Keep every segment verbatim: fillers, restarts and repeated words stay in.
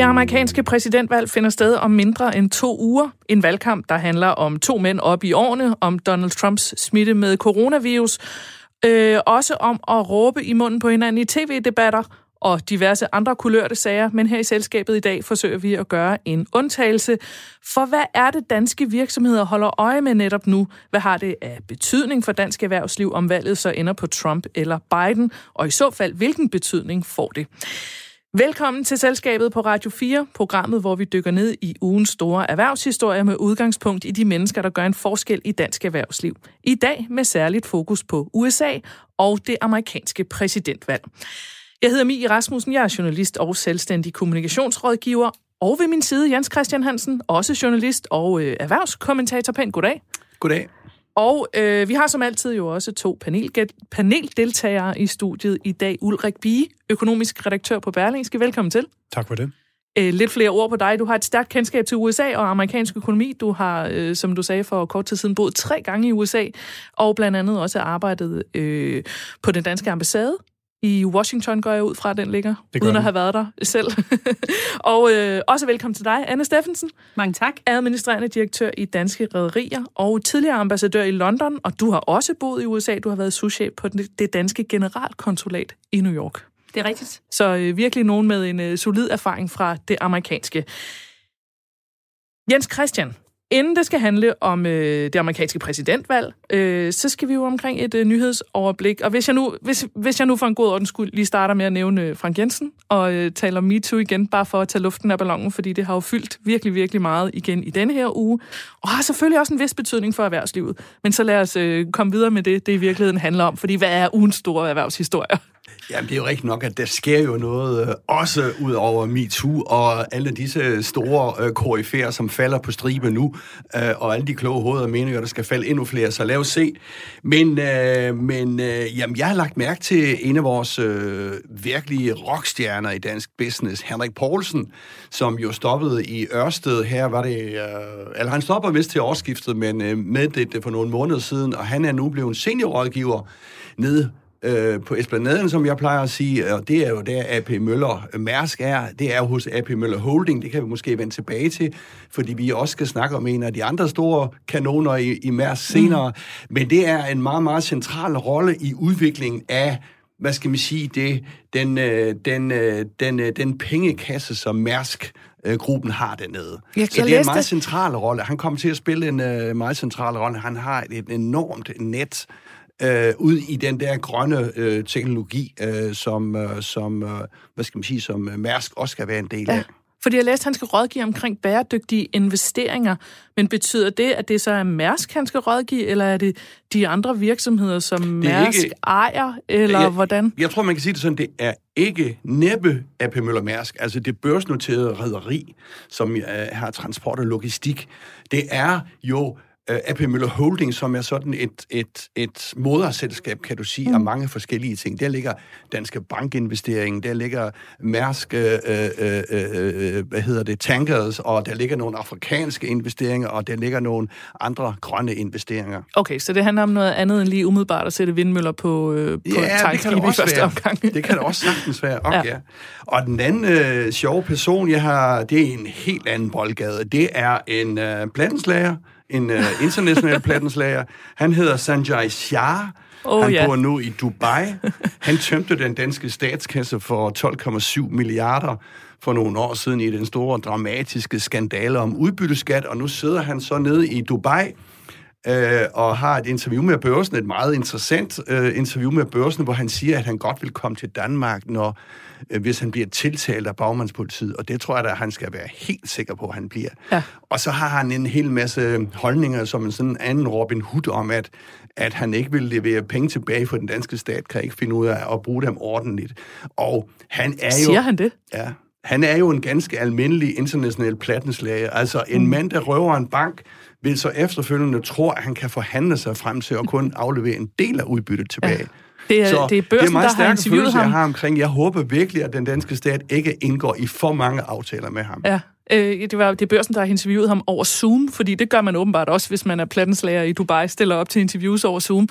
Det amerikanske præsidentvalg finder sted om mindre end to uger. En valgkamp, der handler om to mænd op i årene, om Donald Trumps smitte med coronavirus, øh, også om at råbe i munden på hinanden i tv-debatter og diverse andre kulørte sager. Men her i selskabet i dag forsøger vi at gøre en undtagelse. For hvad er det, danske virksomheder holder øje med netop nu? Hvad har det af betydning for dansk erhvervsliv, om valget så ender på Trump eller Biden? Og i så fald, hvilken betydning får det? Velkommen til Selskabet på Radio fire, programmet, hvor vi dykker ned i ugens store erhvervshistorier med udgangspunkt i de mennesker, der gør en forskel i dansk erhvervsliv. I dag med særligt fokus på U S A og det amerikanske præsidentvalg. Jeg hedder Mie Rasmussen, jeg er journalist og selvstændig kommunikationsrådgiver, og ved min side Jens Christian Hansen, også journalist og øh, erhvervskommentator. Pænt goddag. Goddag. Og øh, vi har som altid jo også to panelgæ- paneldeltagere i studiet i dag. Ulrik Bie, økonomisk redaktør på Berlingske. Velkommen til. Tak for det. Øh, lidt flere ord på dig. Du har et stærkt kendskab til U S A og amerikansk økonomi. Du har, øh, som du sagde for kort tid siden, boet tre gange i U S A, og blandt andet også arbejdet øh, på den danske ambassade i Washington, går jeg ud fra, den ligger, uden at have været der selv. Og øh, også velkommen til dig, Anne Steffensen. Mange tak. Administrerende direktør i Danske Rederier og tidligere ambassadør i London, og du har også boet i U S A. Du har været souschef på det danske generalkonsulat i New York. Det er rigtigt. Så øh, virkelig nogen med en øh, solid erfaring fra det amerikanske. Jens Christian, inden det skal handle om øh, det amerikanske præsidentvalg, øh, så skal vi jo omkring et øh, nyhedsoverblik. Og hvis jeg, nu, hvis, hvis jeg nu for en god ordens skyld lige starter med at nævne øh, Frank Jensen og øh, taler om MeToo igen, bare for at tage luften af ballonen, fordi det har jo fyldt virkelig, virkelig meget igen i denne her uge. Og har selvfølgelig også en vis betydning for erhvervslivet. Men så lad os øh, komme videre med det, det i virkeligheden handler om. Fordi hvad er ugens store erhvervshistorier? Jamen, det er jo rigtigt nok, at der sker jo noget også ud over MeToo og alle disse store koryfæer, som falder på stribe nu, og alle de kloge hoveder mener jo, at der skal falde endnu flere, så lad os se. Men, men jamen, jeg har lagt mærke til en af vores øh, virkelige rockstjerner i dansk business, Henrik Poulsen, som jo stoppede i Ørsted. Her var det, øh, eller han stopper vist til årsskiftet, men øh, meddelte det for nogle måneder siden, og han er nu blevet seniorrådgiver nede Øh, på Esplanaden, som jeg plejer at sige, og det er jo der A P Møller Mærsk er, det er jo hos A P Møller Holding, det kan vi måske vende tilbage til, fordi vi også skal snakke om en af de andre store kanoner i, i Mærsk senere, mm. men det er en meget, meget central rolle i udviklingen af, hvad skal man sige, det, den, den, den, den, den pengekasse, som Mærsk gruppen har dernede. Jeg så det er en meget central rolle. Han kommer til at spille en uh, meget central rolle. Han har et, et enormt net Øh, ud i den der grønne øh, teknologi, øh, som, øh, som, øh, hvad skal man sige, som Mærsk også skal være en del af. Ja, fordi jeg læste, at han skal rådgive omkring bæredygtige investeringer, men betyder det, at det så er Mærsk, han skal rådgive, eller er det de andre virksomheder, som Mærsk ikke ejer, eller jeg, hvordan? Jeg tror, man kan sige det sådan, det er ikke næppe A P Møller Mærsk, altså det børsnoterede rederi, som øh, har transport og logistik. Det er jo A P Møller Holding, som er sådan et, et, et moderselskab, kan du sige, mm. af mange forskellige ting. Der ligger Danske Bank investeringen, der ligger Mærsk, øh, øh, øh, hvad hedder det, tankers, og der ligger nogle afrikanske investeringer, og der ligger nogle andre grønne investeringer. Okay, så det handler om noget andet end lige umiddelbart at sætte vindmøller på, øh, på ja, tegnskibe i første omgang. Det kan det også sagtens være. Okay, ja. Ja. Og den anden øh, sjove person, jeg har, det er en helt anden boldgade. Det er en øh, plattenslager, en uh, international plattenslager. Han hedder Sanjay Shah. Oh, han yeah. bor nu i Dubai. Han tømte den danske statskasse for tolv komma syv milliarder for nogle år siden i den store dramatiske skandale om udbytteskat, og nu sidder han så nede i Dubai øh, og har et interview med Børsen, et meget interessant øh, interview med Børsen, hvor han siger, at han godt vil komme til Danmark, når, øh, hvis han bliver tiltalt af bagmandspolitiet, og det tror jeg da, han skal være helt sikker på, at han bliver. Ja. Og så har han en hel masse holdninger, som en sådan anden Robin Hood om, at, at han ikke vil levere penge tilbage for den danske stat, kan ikke finde ud af at bruge dem ordentligt. Og han er jo... Siger han det? Ja. Han er jo en ganske almindelig international plattenslager. Altså en mand, der røver en bank, vil så efterfølgende tro, at han kan forhandle sig frem til at kun aflevere en del af udbyttet tilbage. Ja. Det er, så det er Børsen, det er meget stærke følelse, jeg har omkring. Jeg håber virkelig, at den danske stat ikke indgår i for mange aftaler med ham. Ja, Øh, det var det børsen, der har interviewet ham over Zoom, fordi det gør man åbenbart også, hvis man er plattenslager i Dubai, stiller op til interviews over Zoom.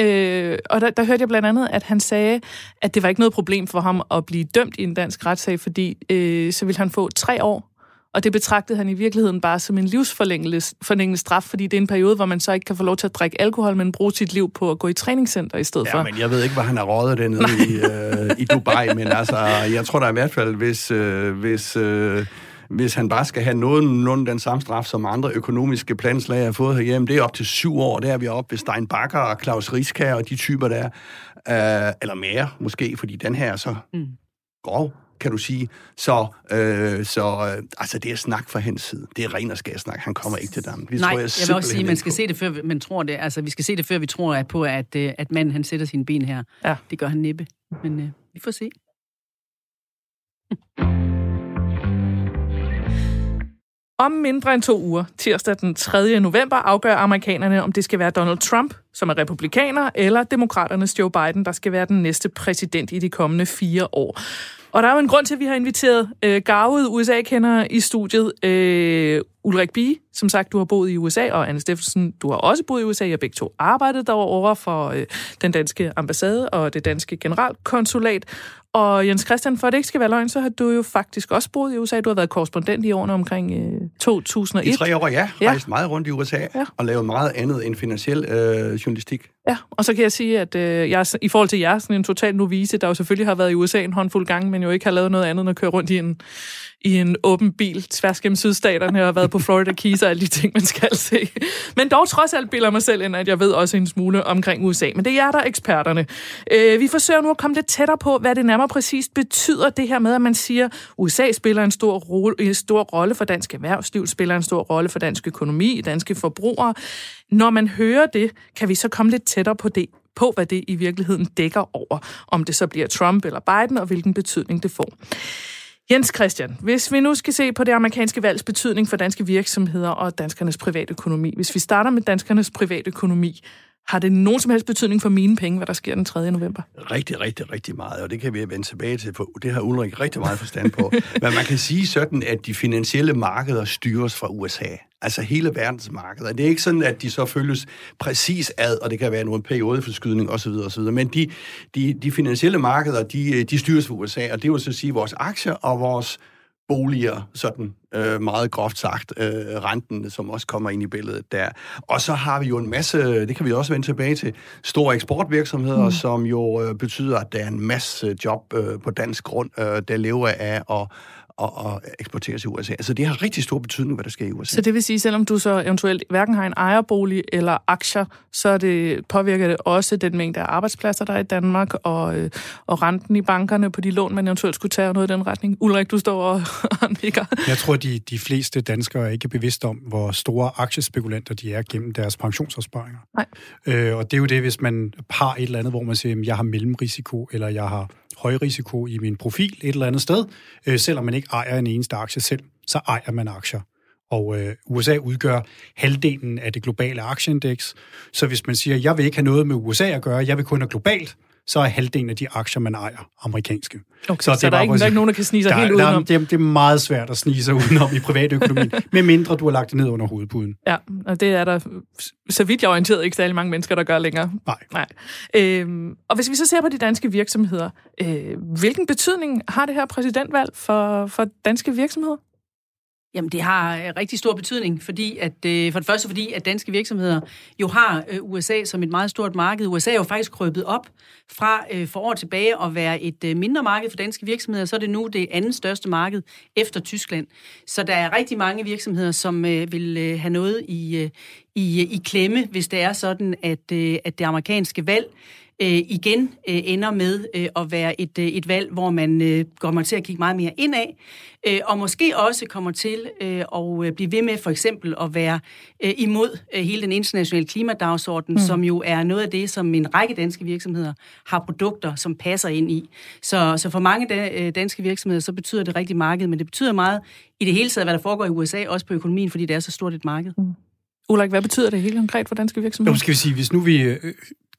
Øh, og der, der hørte jeg blandt andet, at han sagde, at det var ikke noget problem for ham at blive dømt i en dansk retssag, fordi øh, så ville han få tre år. Og det betragtede han i virkeligheden bare som en livsforlængende straf, fordi det er en periode, hvor man så ikke kan få lov til at drikke alkohol, men bruge sit liv på at gå i træningscenter i stedet ja, for. Ja, men jeg ved ikke, hvor han har røget det nede i, øh, i Dubai, men altså, jeg tror der i hvert fald, hvis, øh, hvis, øh, hvis han bare skal have nogenlunde den samme straf, som andre økonomiske planslager har fået herhjemme, det er op til syv år, der er vi oppe ved Stein Bagger og Klaus Rieskær og de typer der, øh, eller mere måske, fordi den her så mm. grov. Kan du sige, så, øh, så øh, altså det er snak fra hans side. Det er ren og skær snak. Han kommer ikke til dem. Vi Nej, tror, jeg, jeg vil også sige, man skal se det før man tror det. Altså vi skal se det før vi tror at på at at manden han sætter sine ben her. Ja. Det gør han næppe. Men øh, vi får se. Om mindre end to uger, tirsdag den tredje november, afgør amerikanerne, om det skal være Donald Trump, som er republikaner, eller demokraternes Joe Biden, der skal være den næste præsident i de kommende fire år. Og der er jo en grund til, at vi har inviteret øh, garvede U S A-kendere i studiet. Øh, Ulrik Bie, som sagt, du har boet i U S A, og Anne Steffensen, du har også boet i U S A. Jeg begge to arbejdede derovre for øh, den danske ambassade og det danske generalkonsulat. Og Jens Christian, for at det ikke skal være løgn, så har du jo faktisk også boet i U S A. Du har været korrespondent i årene omkring øh, to tusind og et. I tre år, ja. Jeg har rejst meget rundt i U S A ja. og lavet meget andet end finansiel øh, journalistik. Ja, og så kan jeg sige, at øh, jeg i forhold til jer, sådan en total novise, der jo selvfølgelig har været i U S A en håndfuld gange, men jo ikke har lavet noget andet end at køre rundt i en, i en åben bil tværs gennem sydstaterne og været på Florida Keys og alle de ting, man skal se. Men dog trods alt bilder mig selv ind, at jeg ved også en smule omkring U S A. Men det er jer, der er eksperterne. Øh, vi forsøger nu at komme lidt tættere på, hvad det nærmere præcist betyder det her med, at man siger, at U S A spiller en stor, ro- en stor rolle for dansk erhvervsliv, spiller en stor rolle for dansk økonomi, danske forbrugere. Når man hører det, kan vi så komme lidt tættere på det, på hvad det i virkeligheden dækker over, om det så bliver Trump eller Biden, og hvilken betydning det får. Jens Christian, hvis vi nu skal se på det amerikanske valgs betydning for danske virksomheder og danskernes privatøkonomi. Hvis vi starter med danskernes privatøkonomi, har det nogen som helst betydning for mine penge, hvad der sker den tredje november? Rigtig, rigtig, rigtig meget, og det kan vi vende tilbage til, for det har Ulrik rigtig meget forstand på. Men man kan sige sådan, at de finansielle markeder styres fra U S A. Altså hele verdensmarkedet. Det er ikke sådan, at de så følges præcis ad, og det kan være nogle periodeforskydning osv. osv. Men de, de, de finansielle markeder, de, de styres fra U S A, og det vil så sige vores aktier og vores boliger, sådan øh, meget groft sagt, øh, renten, som også kommer ind i billedet der. Og så har vi jo en masse, det kan vi også vende tilbage til, store eksportvirksomheder, mm. som jo øh, betyder, at der er en masse job øh, på dansk grund, øh, der lever af at Og, og eksportere til U S A. Altså det har rigtig stor betydning, hvad der sker i U S A. Så det vil sige, selvom du så eventuelt hverken har en ejerbolig eller aktier, så det, påvirker det også den mængde af arbejdspladser, der er i Danmark, og, og renten i bankerne på de lån, man eventuelt skulle tage, noget i den retning. Ulrik, du står og, og nikker. Jeg tror, de, de fleste danskere er ikke bevidste om, hvor store aktiespekulanter de er gennem deres pensionsopsparinger. Nej. Øh, og det er jo det, hvis man har et eller andet, hvor man siger, at jeg har mellemrisiko, eller jeg har høj risiko i min profil et eller andet sted. Øh, selvom man ikke ejer en eneste aktie selv, så ejer man aktier. Og øh, U S A udgør halvdelen af det globale aktieindeks. Så hvis man siger, jeg vil ikke have noget med U S A at gøre, jeg vil kun have globalt, så er halvdelen af de aktier, man ejer, amerikanske. Okay, så, så der er ikke, ikke nogen, der kan snige sig der, helt udenom? Der, det, det er meget svært at snige sig udenom i privatøkonomien, medmindre du har lagt det ned under hovedpuden. Ja, og det er der, så vidt jeg er orienteret, ikke særlig mange mennesker, der gør længere. Nej. Nej. Øhm, og hvis vi så ser på de danske virksomheder, øh, hvilken betydning har det her præsidentvalg for, for danske virksomheder? Jamen, det har rigtig stor betydning, fordi at, for det første fordi, at danske virksomheder jo har U S A som et meget stort marked. U S A er jo faktisk krøbet op fra for år tilbage at være et mindre marked for danske virksomheder, så er det nu det andet største marked efter Tyskland. Så der er rigtig mange virksomheder, som vil have noget i, i, i klemme, hvis det er sådan, at, at det amerikanske valg igen ender med at være et, et valg, hvor man kommer til at kigge meget mere indad, og måske også kommer til at blive ved med for eksempel at være imod hele den internationale klimadagsorden, mm. som jo er noget af det, som en række danske virksomheder har produkter, som passer ind i. Så, så for mange danske virksomheder, så betyder det rigtig marked, men det betyder meget i det hele taget, hvad der foregår i U S A, også på økonomien, fordi det er så stort et marked. Mm. Ulrik, hvad betyder det helt konkret for danske virksomheder? Nu skal vi sige, hvis nu vi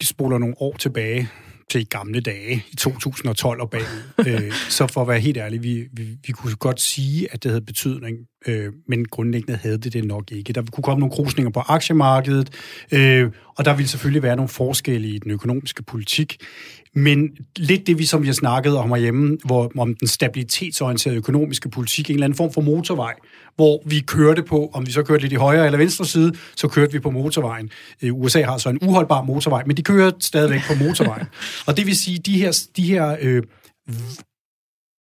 spoler nogle år tilbage til gamle dage, i to tusind og tolv og bagud, øh, så for at være helt ærlig, vi, vi, vi kunne godt sige, at det havde betydning øh, men grundlæggende havde det det nok ikke. Der kunne komme nogle krusninger på aktiemarkedet, øh, og der ville selvfølgelig være nogle forskelle i den økonomiske politik. Men lidt det, vi som jeg snakkede om herhjemme, hvor, om den stabilitetsorienterede økonomiske politik, en eller anden form for motorvej, hvor vi kørte på, om vi så kørte lidt i højre eller venstre side, så kørte vi på motorvejen. Øh, U S A har så en uholdbar motorvej, men de kører stadigvæk på motorvejen. Og det vil sige, de her, de her øh,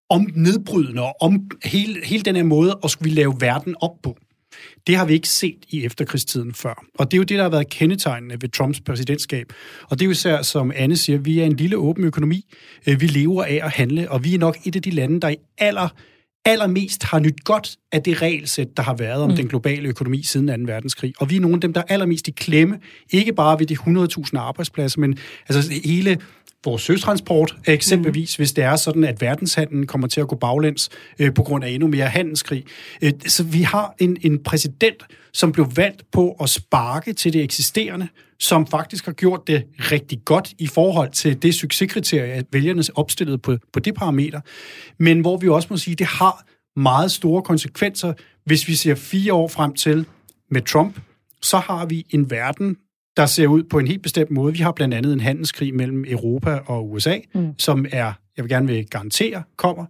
om nedbrydende og om hele, hele den her måde at skulle vi lave verden op på. Det har vi ikke set i efterkrigstiden før. Og det er jo det, der har været kendetegnende ved Trumps præsidentskab. Og det er jo især, som Anne siger, vi er en lille åben økonomi. Vi lever af at handle, og vi er nok et af de lande, der i aller, allermest har nyt godt af det regelsæt, der har været om mm. den globale økonomi siden anden verdenskrig. Og vi er nogle af dem, der er allermest i klemme. Ikke bare ved de hundrede tusind arbejdspladser, men altså hele vores søtransport, eksempelvis, mm. hvis det er sådan, at verdenshandlen kommer til at gå baglæns øh, på grund af endnu mere handelskrig. Øh, så vi har en, en præsident, som blev valgt på at sparke til det eksisterende, som faktisk har gjort det rigtig godt i forhold til det succeskriterie, at vælgerne opstillede på, på det parameter. Men hvor vi også må sige, at det har meget store konsekvenser, hvis vi ser fire år frem til med Trump, så har vi en verden, der ser ud på en helt bestemt måde. Vi har blandt andet en handelskrig mellem Europa og U S A, mm. som er, jeg vil gerne vil garantere, kommer.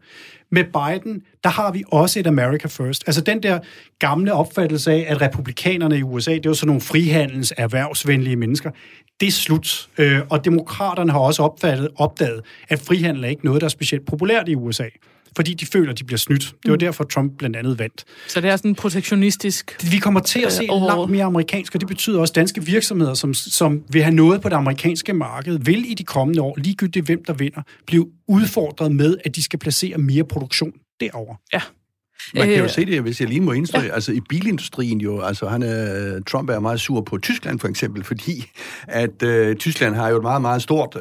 Med Biden, der har vi også et America First. Altså den der gamle opfattelse af, at republikanerne i U S A, det var sådan nogle frihandels, erhvervsvenlige mennesker. Det er slut. Og demokraterne har også opfattet, opdaget, at frihandel er ikke noget, der er specielt populært i U S A. Fordi de føler, de bliver snydt. Det var derfor, Trump blandt andet vandt. Så det er sådan protektionistisk? Vi kommer til at se langt mere amerikansk, og det betyder også danske virksomheder, som, som vil have noget på det amerikanske marked, vil i de kommende år, ligegyldigt hvem der vinder, blive udfordret med, at de skal placere mere produktion derovre. Ja. Man kan jo se det, hvis jeg lige må indstøje, ja. Altså i bilindustrien jo, altså han er, Trump er meget sur på Tyskland for eksempel, fordi at øh, Tyskland har jo et meget, meget stort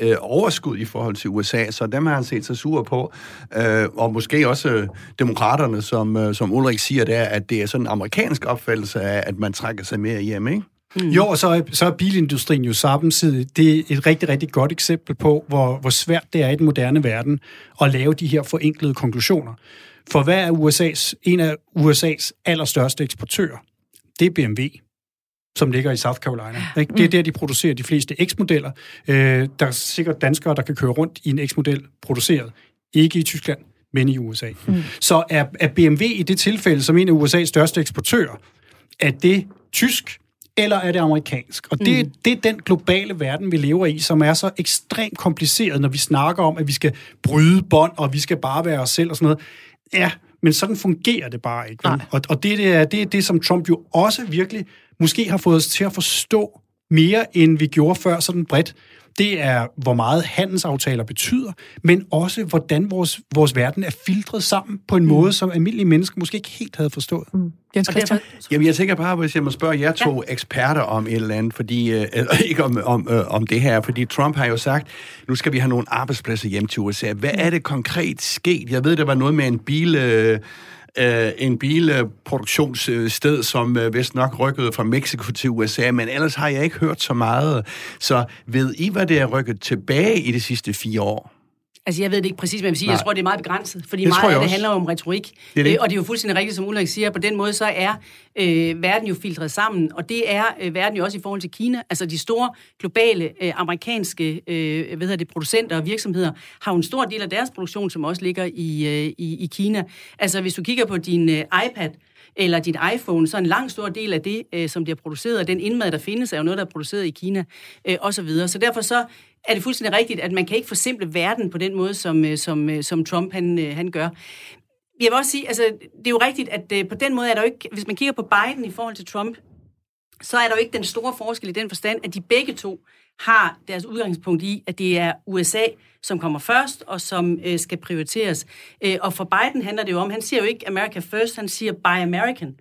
øh, overskud i forhold til U S A, så dem har han set sig sur på, øh, og måske også øh, demokraterne, som, øh, som Ulrik siger der, at det er sådan en amerikansk opfattelse af, at man trækker sig mere hjem, ikke? Mm. Jo, og så er, så er bilindustrien jo samtidig, det er et rigtig, rigtig godt eksempel på, hvor, hvor svært det er i den moderne verden at lave de her forenklede konklusioner. For hvad er U S A's, en af U S A's allerstørste eksportører? Det er B M W, som ligger i South Carolina. Ikke? Det er der, de producerer de fleste X-modeller. Øh, der er sikkert danskere, der kan køre rundt i en X-model produceret. Ikke i Tyskland, men i U S A. Mm. Så er, er B M W i det tilfælde, som en af U S A's største eksportører, er det tysk, eller er det amerikansk? Og det, mm. det er den globale verden, vi lever i, som er så ekstremt kompliceret, når vi snakker om, at vi skal bryde bånd, og vi skal bare være os selv og sådan noget. Ja, men sådan fungerer det bare ikke. Og, og det, det, er, det er det, som Trump jo også virkelig måske har fået os til at forstå mere, end vi gjorde før sådan bredt. Det er, hvor meget handelsaftaler betyder, men også, hvordan vores, vores verden er filtret sammen på en mm. måde, som almindelige mennesker måske ikke helt havde forstået. Mm. Jens Christian? Jamen, jeg tænker bare, hvis jeg må spørge jer to ja. eksperter om et eller andet, fordi, øh, ikke om, om, øh, om det her, fordi Trump har jo sagt, nu skal vi have nogle arbejdspladser hjem til U S A. Hvad er det konkret sket? Jeg ved, der var noget med en bil... Øh, Uh, en bilproduktionssted, uh, som uh, vist nok rykkede fra Mexico til U S A, men ellers har jeg ikke hørt så meget. Så ved I, hvad det er rykket tilbage i de sidste fire år? Altså, jeg ved det ikke præcis, hvad jeg vil sige. Nej. Jeg tror, det er meget begrænset, fordi det meget af det handler om retorik. Det det. Øh, og det er jo fuldstændig rigtigt, som Ulrik siger. På den måde, så er øh, verden jo filtret sammen, og det er øh, verden jo også i forhold til Kina. Altså, de store globale øh, amerikanske øh, hvad hedder det, producenter og virksomheder har jo en stor del af deres produktion, som også ligger i, øh, i, i Kina. Altså, hvis du kigger på din øh, iPad eller dit iPhone, så en lang stor del af det, øh, som bliver produceret, og den indmad, der findes, er jo noget, der er produceret i Kina, øh, osv. Så derfor så er det fuldstændig rigtigt, at man kan ikke forsimple verden på den måde, som, som, som Trump han, han gør. Jeg vil også sige, altså, det er jo rigtigt, at på den måde er der jo ikke, hvis man kigger på Biden i forhold til Trump, så er der jo ikke den store forskel i den forstand, at de begge to har deres udgangspunkt i, at det er U S A, som kommer først, og som øh, skal prioriteres. Øh, og for Biden handler det jo om, han siger jo ikke America First, han siger Buy American.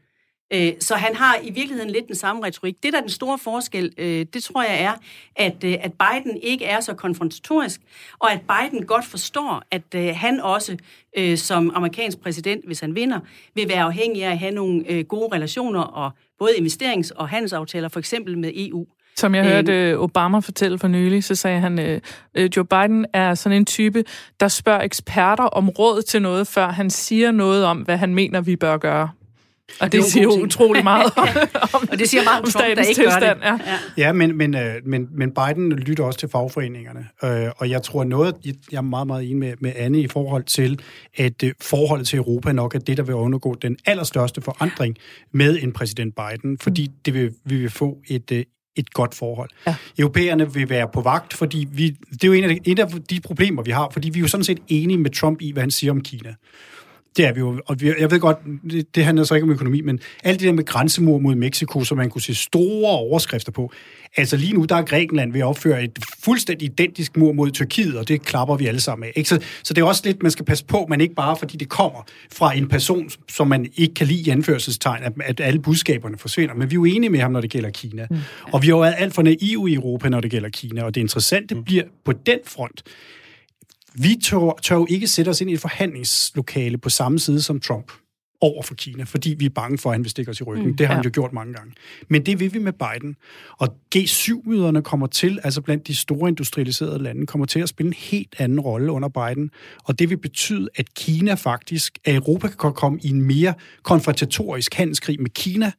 Øh, så han har i virkeligheden lidt den samme retorik. Det, der er den store forskel, øh, det tror jeg er, at, øh, at Biden ikke er så konfrontatorisk, og at Biden godt forstår, at øh, han også øh, som amerikansk præsident, hvis han vinder, vil være afhængig af at have nogle øh, gode relationer, og både investerings- og handelsaftaler, for eksempel med E U. Som jeg hørte Obama fortælle for nylig, så sagde han, at Joe Biden er sådan en type, der spørger eksperter om råd til noget, før han siger noget om, hvad han mener, vi bør gøre. Og det, det siger jo utrolig meget om, og det siger meget om, om statens der ikke tilstand. Ja, ja men, men, men, men Biden lytter også til fagforeningerne. Og jeg tror noget, jeg er meget, meget enig med, med Anne i forhold til, at forholdet til Europa nok er det, der vil undergå den allerstørste forandring med en præsident Biden, fordi det vil, vi vil få et... et godt forhold. Ja. Europæerne vil være på vagt, fordi vi, det er jo en af, de, en af de problemer, vi har, fordi vi er jo sådan set enige med Trump i, hvad han siger om Kina. Det er vi jo, og vi, jeg ved godt, det, det handler så ikke om økonomi, men alt det der med grænsemur mod Mexico, som man kunne se store overskrifter på. Altså lige nu, der er Grækenland ved at opføre et fuldstændig identisk mur mod Tyrkiet, og det klapper vi alle sammen af. Ikke? Så, så det er også lidt, man skal passe på, man ikke bare, fordi det kommer fra en person, som man ikke kan lide i anførselstegn, at, at alle budskaberne forsvinder. Men vi er jo enige med ham, når det gælder Kina. Mm. Og vi har jo været alt for naive i Europa, når det gælder Kina, og det interessante mm. bliver på den front. Vi tør, tør jo ikke sætte os ind i et forhandlingslokale på samme side som Trump over for Kina, fordi vi er bange for, at han vil stikke os i ryggen. Mm, det har ja. han jo gjort mange gange. Men det vil vi med Biden. Og G syv-møderne kommer til, altså blandt de store industrialiserede lande, kommer til at spille en helt anden rolle under Biden. Og det vil betyde, at Kina faktisk, at Europa kan komme i en mere konfrontatorisk handelskrig med Kina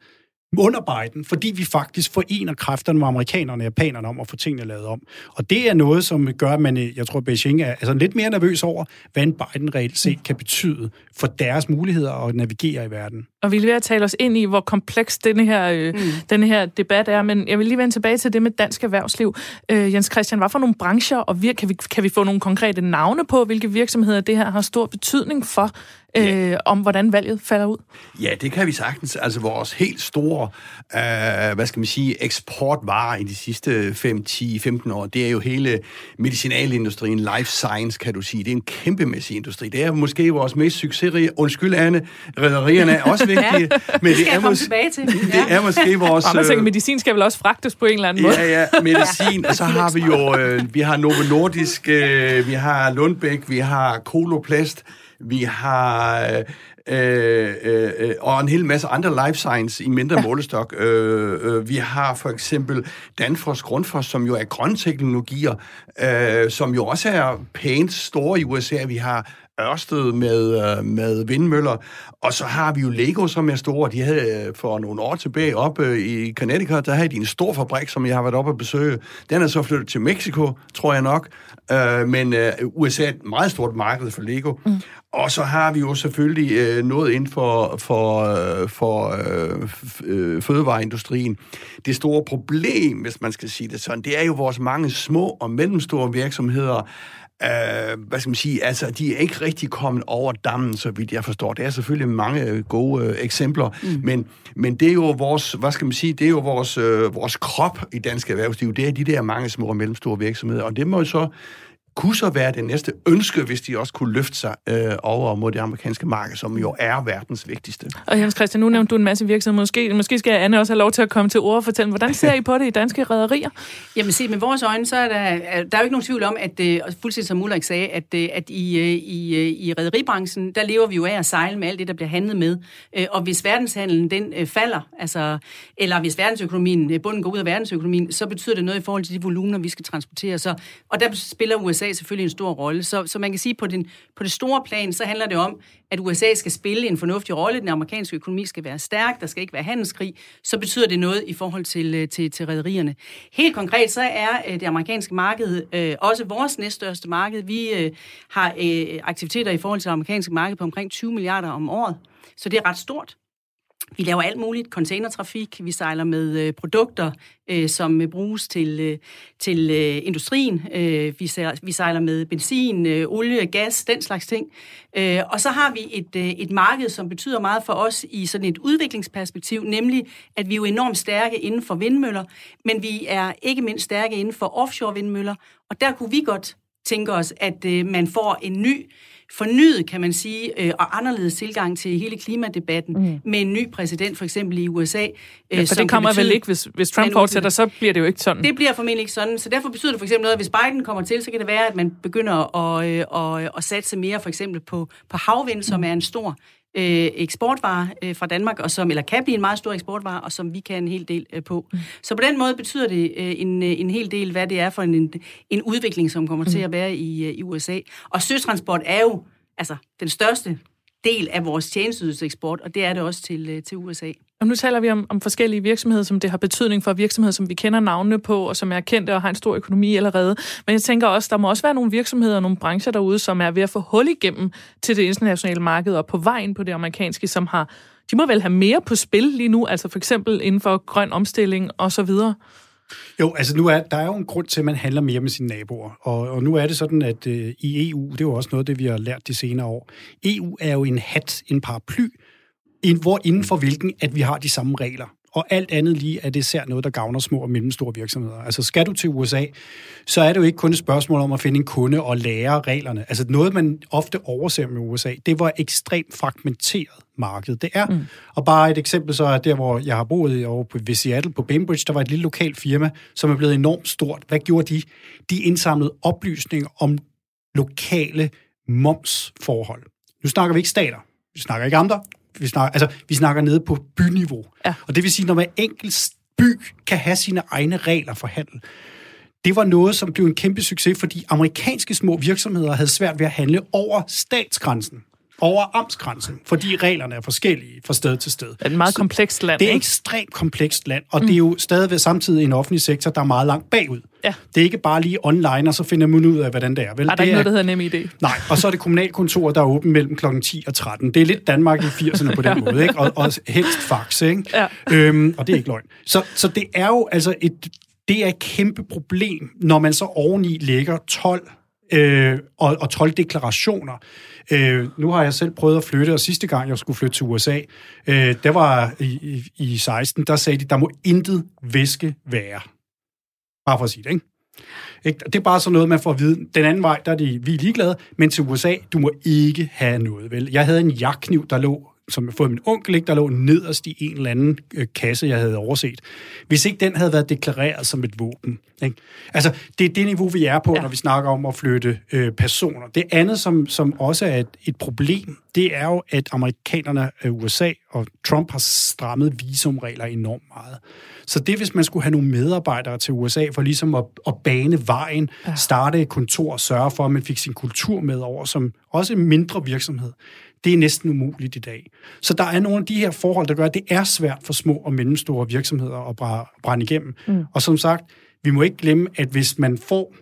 under Biden, fordi vi faktisk forener kræfterne med amerikanerne og japanerne om at få tingene lavet om. Og det er noget, som gør, at man, jeg tror, Beijing er altså lidt mere nervøs over, hvad en Biden reelt set kan betyde for deres muligheder at navigere i verden. Og vi er ved at tale os ind i, hvor kompleks denne her, øh, mm. denne her debat er, men jeg vil lige vende tilbage til det med dansk erhvervsliv. Øh, Jens Christian, hvad for nogle brancher, og vi, kan, vi, kan vi få nogle konkrete navne på, hvilke virksomheder det her har stor betydning for, Yeah. Øh, om hvordan valget falder ud? Ja, det kan vi sagtens. Altså vores helt store, øh, hvad skal man sige, eksportvarer i de sidste fem, ti, femten år, det er jo hele medicinalindustrien, life science, kan du sige. Det er en kæmpemæssig industri. Det er måske vores mest succesrige, undskyld Anne, rederierne er også vigtige, ja, men det er, mås- til. det ja. er måske vores... Og man tænker, medicin skal vel også fragtes på en eller anden måde? Ja, ja, medicin, og så har vi jo, øh, vi har Novo Nordisk, øh, vi har Lundbæk, vi har Coloplast, vi har øh, øh, øh, og en hel masse andre life science i mindre ja. målestok. Øh, øh, vi har for eksempel Danfoss, Grundfos, som jo er grønne teknologier, øh, som jo også er pænt store i U S A. Vi har Ørsted med, med vindmøller, og så har vi jo Lego, som er store. De havde for nogle år tilbage oppe i Connecticut, der havde de en stor fabrik, som jeg har været oppe at besøge. Den er så flyttet til Mexico, tror jeg nok, men U S A er et meget stort marked for Lego. Mm. Og så har vi jo selvfølgelig noget inden for, for, for, for fødevareindustrien. Det store problem, hvis man skal sige det sådan, det er jo vores mange små og mellemstore virksomheder. Uh, hvad skal man sige, altså de er ikke rigtig kommet over dammen, så vidt jeg forstår. Der er selvfølgelig mange gode uh, eksempler, mm. men, men det er jo vores, hvad skal man sige, det er jo vores, uh, vores krop i dansk erhvervsliv, det er de der mange små og mellemstore virksomheder, og det må jo så kunne så være det næste ønske, hvis de også kunne løfte sig øh, over mod det amerikanske marked, som jo er verdens vigtigste. Og Jens Christian, nu nævnte du en masse virksomheder. Måske, måske skal Anne også have lov til at komme til ord og fortælle, hvordan ser I på det i danske rederier? Jamen se, med vores øjne, så er der, der er jo ikke nogen tvivl om, at fuldstændig som Ulrik sagde, at, at i, i, i rederibranchen, der lever vi jo af at sejle med alt det, der bliver handlet med. Og hvis verdenshandlen, den falder, altså, eller hvis verdensøkonomien, bunden går ud af verdensøkonomien, så betyder det noget i forhold til de volumener, vi skal transportere. Så, og der spiller U S A selvfølgelig en stor rolle. Så, så man kan sige, på den, på det store plan, så handler det om, at U S A skal spille en fornuftig rolle, den amerikanske økonomi skal være stærk, der skal ikke være handelskrig, så betyder det noget i forhold til, til, til rederierne. Helt konkret, så er det amerikanske marked øh, også vores næststørste marked. Vi øh, har øh, aktiviteter i forhold til det amerikanske marked på omkring tyve milliarder om året, så det er ret stort. Vi laver alt muligt, containertrafik, vi sejler med øh, produkter, øh, som bruges til, øh, til øh, industrien, øh, vi, sejler, vi sejler med benzin, øh, olie, gas, den slags ting. Øh, og så har vi et, øh, et marked, som betyder meget for os i sådan et udviklingsperspektiv, nemlig at vi er jo enormt stærke inden for vindmøller, men vi er ikke mindst stærke inden for offshore vindmøller, og der kunne vi godt tænke os, at øh, man får en ny, fornyet, kan man sige, øh, og anderledes tilgang til hele klimadebatten mm. med en ny præsident, for eksempel i U S A. Øh, ja, for det kommer betyde, vel ikke, hvis, hvis Trump fortsætter, så bliver det jo ikke sådan. Det bliver formentlig ikke sådan, så derfor betyder det for eksempel noget, at hvis Biden kommer til, så kan det være, at man begynder at, øh, at, at satse mere for eksempel på, på havvind, mm. som er en stor øh, eksportvare øh, fra Danmark, og som, eller kan blive en meget stor eksportvare, og som vi kan en hel del øh, på. Mm. Så på den måde betyder det øh, en, en hel del, hvad det er for en, en udvikling, som kommer mm. til at være i, i U S A. Og søtransport er jo altså den største del af vores tjenestydelseseksport, og det er det også til, til U S A. Og nu taler vi om, om forskellige virksomheder, som det har betydning for, virksomheder, som vi kender navnene på, og som er kendte og har en stor økonomi allerede. Men jeg tænker også, der må også være nogle virksomheder og nogle brancher derude, som er ved at få hul igennem til det internationale marked og på vejen på det amerikanske, som har, de må vel have mere på spil lige nu, altså for eksempel inden for grøn omstilling og så videre. Jo, altså nu er, der er jo en grund til, at man handler mere med sine naboer, og, og nu er det sådan, at øh, i E U, det er jo også noget, det vi har lært de senere år, E U er jo en hat, en paraply, ind, hvor inden for hvilken, at vi har de samme regler. Og alt andet lige er det især noget, der gavner små og mellemstore virksomheder. Altså skal du til U S A, så er det jo ikke kun et spørgsmål om at finde en kunde og lære reglerne. Altså noget, man ofte overser med U S A, det var ekstremt fragmenteret marked. Det er, mm. og bare et eksempel så er der, hvor jeg har boet over på, ved Seattle på Bainbridge, der var et lille lokalt firma, som er blevet enormt stort. Hvad gjorde de? De indsamlede oplysninger om lokale momsforhold. Nu snakker vi ikke stater, vi snakker ikke andre. Vi snakker, altså, vi snakker nede på byniveau. Ja. Og det vil sige, når hver enkelt by kan have sine egne regler for handel. Det var noget, som blev en kæmpe succes, fordi amerikanske små virksomheder havde svært ved at handle over statsgrænsen, over amtsgrænsen, fordi reglerne er forskellige fra sted til sted. Det er et meget komplekst land. Det er et ekstremt komplekst land, og mm. det er jo stadigvæk samtidig en offentlig sektor, der er meget langt bagud. Ja. Det er ikke bare lige online, og så finder man ud af, hvordan det er. Vel? Er der det ikke er... noget, der hedder NemID? Nej, og så er det kommunalkontoret, der er åbent mellem klokken ti og tretten. Det er lidt Danmark i firserne på den måde, ikke? Og, og helst fax, ikke? Ja. Øhm, og det er ikke løgn. Så, så det er jo altså et, det er et kæmpe problem, når man så oveni lægger tolv Øh, og, og tolv deklarationer. Øh, nu har jeg selv prøvet at flytte, og sidste gang jeg skulle flytte til U S A, øh, der var i, i, i seksten, der sagde de, der må intet væske være. Bare for at sige det, ikke? ikke? Det er bare sådan noget, man får at vide. Den anden vej, der er de, vi er ligeglade, men til U S A, du må ikke have noget, vel? Jeg havde en jakkniv, der lå, som jeg fået min onkel, ikke, der lå nederst i en eller anden øh, kasse, jeg havde overset. Hvis ikke den havde været deklareret som et våben. Ikke? Altså, det er det niveau, vi er på, ja. Når vi snakker om at flytte øh, personer. Det andet, som, som også er et, et problem, det er jo, at amerikanerne, øh, U S A og Trump har strammet visumregler enormt meget. Så det, hvis man skulle have nogle medarbejdere til U S A for ligesom at, at bane vejen, ja. Starte et kontor og sørge for, at man fik sin kultur med over, som også en mindre virksomhed, det er næsten umuligt i dag. Så der er nogle af de her forhold, der gør, at det er svært for små og mellemstore virksomheder at brænde igennem. Mm. Og som sagt, vi må ikke glemme, at hvis man får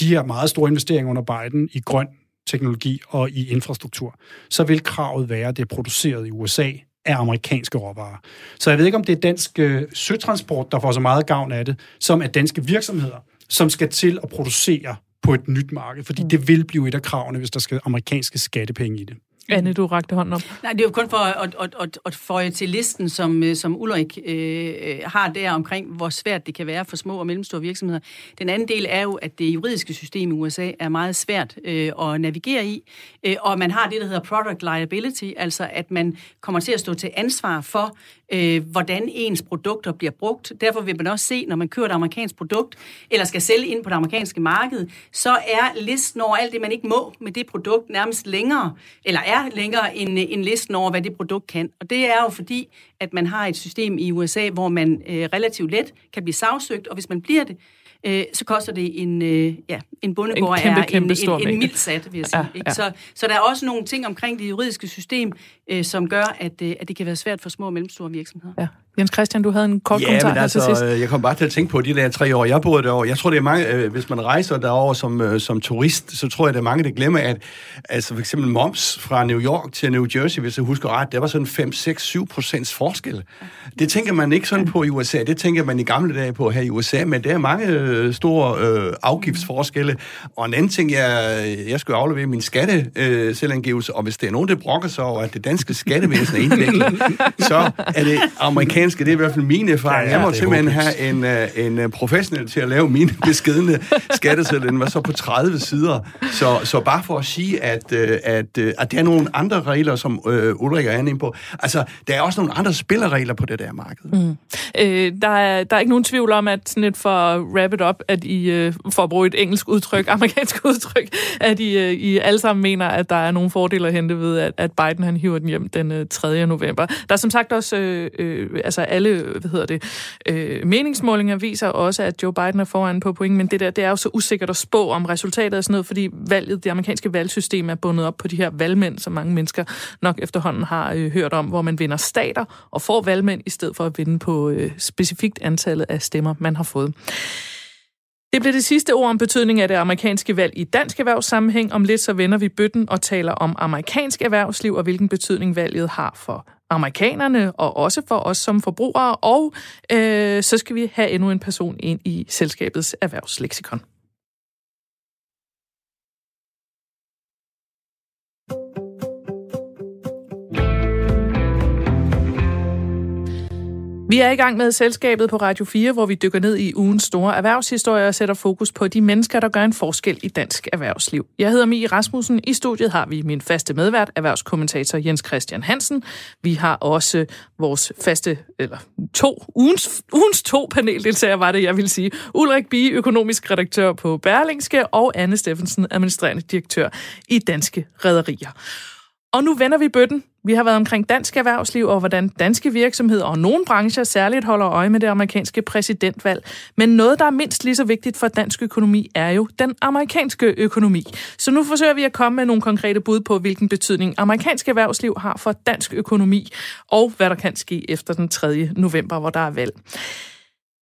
de her meget store investeringer under Biden i grøn teknologi og i infrastruktur, så vil kravet være, at det er produceret i U S A af amerikanske råvarer. Så jeg ved ikke, om det er dansk søtransport, der får så meget gavn af det, som at danske virksomheder, som skal til at producere på et nyt marked, fordi mm. det vil blive et af kravene, hvis der skal amerikanske skattepenge i det. Anne, du rakte hånden op. Nej, det er jo kun for at, at, at, at føje til listen, som, som Ulrik øh, har der omkring, hvor svært det kan være for små og mellemstore virksomheder. Den anden del er jo, at det juridiske system i U S A er meget svært øh, at navigere i, øh, og man har det, der hedder product liability, altså at man kommer til at stå til ansvar for, øh, hvordan ens produkter bliver brugt. Derfor vil man også se, når man kører et amerikansk produkt, eller skal sælge ind på det amerikanske marked, så er listen over alt det, man ikke må med det produkt, nærmest længere, eller er er længere end, end listen over, hvad det produkt kan. Og det er jo fordi, at man har et system i U S A, hvor man øh, relativt let kan blive sagsøgt, og hvis man bliver det, øh, så koster det en, øh, ja, en bondegård en, en, en, en mild sat, vil jeg sige. Ja, ja. Så, så der er også nogle ting omkring det juridiske system, øh, som gør, at, øh, at det kan være svært for små og mellemstore virksomheder. Ja. Jens Christian, du havde en kort ja, kommentar altså, til sidst. Jeg kom bare til at tænke på de der tre år, jeg boede derovre. Jeg tror, det er mange, øh, hvis man rejser derovre som, øh, som turist, så tror jeg, der er mange, der glemmer, at altså for eksempel moms fra New York til New Jersey, hvis jeg husker ret, der var sådan fem, seks, syv procents forskel. Det tænker man ikke sådan på i U S A. Det tænker man i gamle dage på her i U S A, men der er mange øh, store øh, afgiftsforskelle. Og en anden ting, jeg, jeg skulle aflevere min skatteselvangivelse, øh, og hvis der er nogen, der brokker sig over, at det danske skattevæsen er indviklet, så er det amerikansk. Det er i hvert fald mine erfaringer. Ja, ja, jeg må simpelthen have en, en professionel til at lave mine beskedne skattesedler. Den var så på tredive sider. Så, så bare for at sige, at, at, at der er nogle andre regler, som øh, Ulrik og Anne er inde på. Altså, der er også nogle andre spilleregler på det der marked. Mm. Øh, der, er, der er ikke nogen tvivl om, at sådan lidt for at wrap it up, at I, øh, for at bruge et engelsk udtryk, amerikansk udtryk, at I, øh, I alle sammen mener, at der er nogle fordele at hente ved, at, at Biden han hiver den hjem den øh, tredje november. Der er som sagt også øh, øh, altså alle, hvad hedder det, øh, meningsmålinger viser også, at Joe Biden er foran på point, men det der, det er jo så usikkert at spå om resultatet og sådan noget, fordi valget, det amerikanske valgsystem er bundet op på de her valgmænd, som mange mennesker nok efterhånden har øh, hørt om, hvor man vinder stater og får valgmænd, i stedet for at vinde på øh, specifikt antallet af stemmer, man har fået. Det blev det sidste ord om betydningen af det amerikanske valg i dansk erhvervssammenhæng. Om lidt så vender vi bøtten og taler om amerikansk erhvervsliv og hvilken betydning valget har for amerikanerne og også for os som forbrugere. Og øh, så skal vi have endnu en person ind i selskabets erhvervsleksikon. Vi er i gang med Selskabet på Radio fire, hvor vi dykker ned i ugens store erhvervshistorier og sætter fokus på de mennesker, der gør en forskel i dansk erhvervsliv. Jeg hedder Mie Rasmussen. I studiet har vi min faste medvært, erhvervskommentator Jens Christian Hansen. Vi har også vores faste, eller to, ugens, ugens to paneldeltager, var det, jeg ville sige. Ulrik Bie, økonomisk redaktør på Berlingske, og Anne Steffensen, administrerende direktør i Danske Rederier. Og nu vender vi bøtten. Vi har været omkring dansk erhvervsliv og hvordan danske virksomheder og nogle brancher særligt holder øje med det amerikanske præsidentvalg. Men noget, der er mindst lige så vigtigt for dansk økonomi, er jo den amerikanske økonomi. Så nu forsøger vi at komme med nogle konkrete bud på, hvilken betydning amerikansk erhvervsliv har for dansk økonomi, og hvad der kan ske efter den tredje november, hvor der er valg.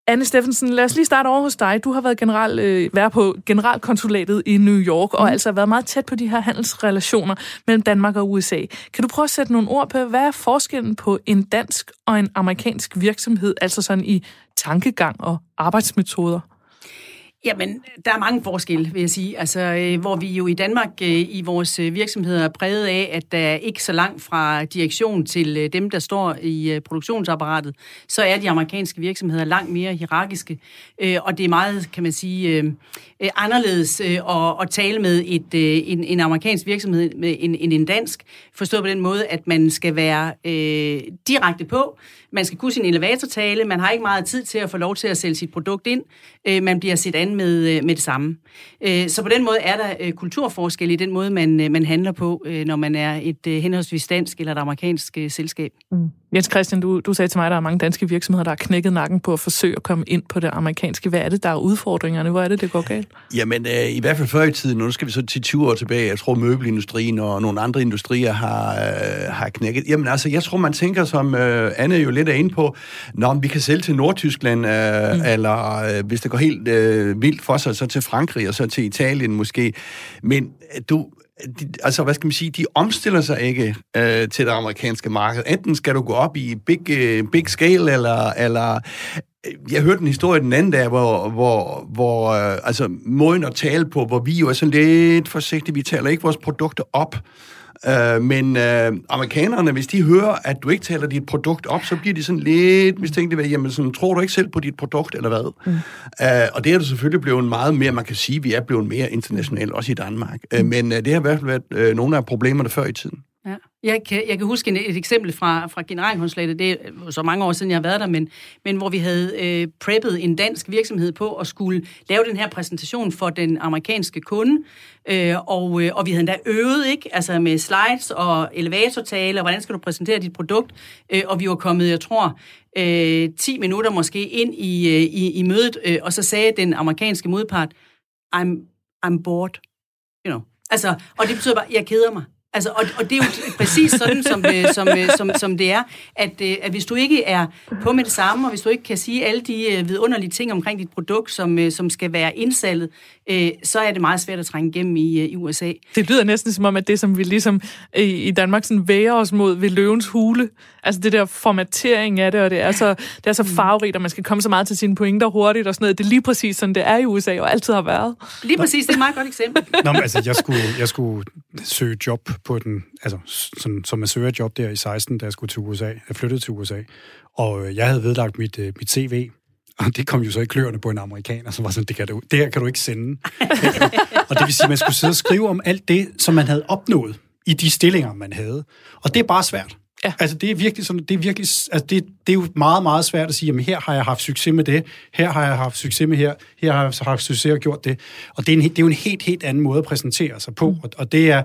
Anne Steffensen, lad os lige starte over hos dig. Du har været, general, øh, været på generalkonsulatet i New York, og mm. altså været meget tæt på de her handelsrelationer mellem Danmark og U S A. Kan du prøve at sætte nogle ord på, hvad er forskellen på en dansk og en amerikansk virksomhed, altså sådan i tankegang og arbejdsmetoder? Jamen, der er mange forskelle, vil jeg sige. Altså, hvor vi jo i Danmark i vores virksomheder er præget af, at der er ikke så langt fra direktion til dem, der står i produktionsapparatet, så er de amerikanske virksomheder langt mere hierarkiske. Og det er meget, kan man sige, anderledes at tale med et, en, en amerikansk virksomhed end en, en dansk. Forstået på den måde, at man skal være øh, direkte på. Man skal kunne sin elevatortale. Man har ikke meget tid til at få lov til at sælge sit produkt ind. Man bliver set an med, med det samme. Så på den måde er der kulturforskel i den måde, man, man handler på, når man er et henholdsvis dansk eller et amerikansk selskab. Mm. Jens Christian, du, du sagde til mig, at der er mange danske virksomheder, der har knækket nakken på at forsøge at komme ind på det amerikanske. Hvad er det, der er udfordringerne? Hvor er det, det går galt? Jamen, øh, i hvert fald før i tiden, nu skal vi så ti til tyve år tilbage, jeg tror møbelindustrien og nogle andre industrier har, øh, har knækket. Jamen altså, jeg tror, man tænker, som øh, Anne jo lidt er inde på, når vi kan sælge til Nordtyskland, øh, mm. eller øh, hvis det går helt øh, vildt for sig, så til Frankrig og så til Italien måske. Men øh, du... De, altså, hvad skal man sige, de omstiller sig ikke øh, til det amerikanske marked. Enten skal du gå op i big, øh, big scale, eller, eller... Jeg hørte en historie den anden dag, hvor, hvor, hvor øh, altså, måden at tale på, hvor vi jo er sådan lidt forsigtige, vi taler ikke vores produkter op. Øh, men øh, amerikanerne, hvis de hører, at du ikke taler dit produkt op, så bliver de sådan lidt mistænkelige. Jamen, sådan, tror du ikke selv på dit produkt, eller hvad? Mm. Øh, og det er du selvfølgelig blevet meget mere, man kan sige, at vi er blevet mere internationale, også i Danmark. Mm. Øh, men øh, det har i hvert fald været øh, nogle af problemerne før i tiden. Ja. Jeg kan, jeg kan huske et, et eksempel fra, fra generalkonsulatet, det er så mange år siden, jeg har været der, men, men hvor vi havde øh, preppet en dansk virksomhed på at skulle lave den her præsentation for den amerikanske kunde, øh, og, øh, og vi havde endda øvet, ikke? Altså med slides og elevatortale, og hvordan skal du præsentere dit produkt, øh, og vi var kommet, jeg tror, øh, ti minutter måske ind i, øh, i, i mødet, øh, og så sagde den amerikanske modpart, I'm, I'm bored, you know. Altså, og det betyder bare, jeg keder mig. Altså, og, og det er jo præcis sådan, som, som, som, som det er, at, at hvis du ikke er på med det samme, og hvis du ikke kan sige alle de vidunderlige ting omkring dit produkt, som, som skal være indsalget, så er det meget svært at trænge igennem i, i U S A. Det lyder næsten som om, at det, som vi ligesom i Danmark sådan væger os mod ved løvens hule, altså det der formatering af det, og det er så, det er så farverigt, og man skal komme så meget til sine pointer hurtigt og sådan noget. Det er lige præcis sådan, det er i U S A, og altid har været. Lige præcis, det er et meget godt eksempel. Nå, men altså, jeg skulle, jeg skulle søge job på den, altså som, som massørjob der i seksten, da jeg skulle til U S A, jeg flyttede til U S A, og jeg havde vedlagt mit, mit C V, og det kom jo så i kløerne på en amerikaner, som var sådan, det, kan du, det her kan du ikke sende. Og det vil sige, at man skulle sidde og skrive om alt det, som man havde opnået i de stillinger, man havde. Og det er bare svært. Ja. Altså, det er virkelig sådan, det er virkelig, altså, det, det er jo meget, meget svært at sige, jamen, her har jeg haft succes med det, her har jeg haft succes med her, her har jeg haft succes og gjort det. Og det er, en, det er jo en helt, helt anden måde at præsentere sig på, og, og det er...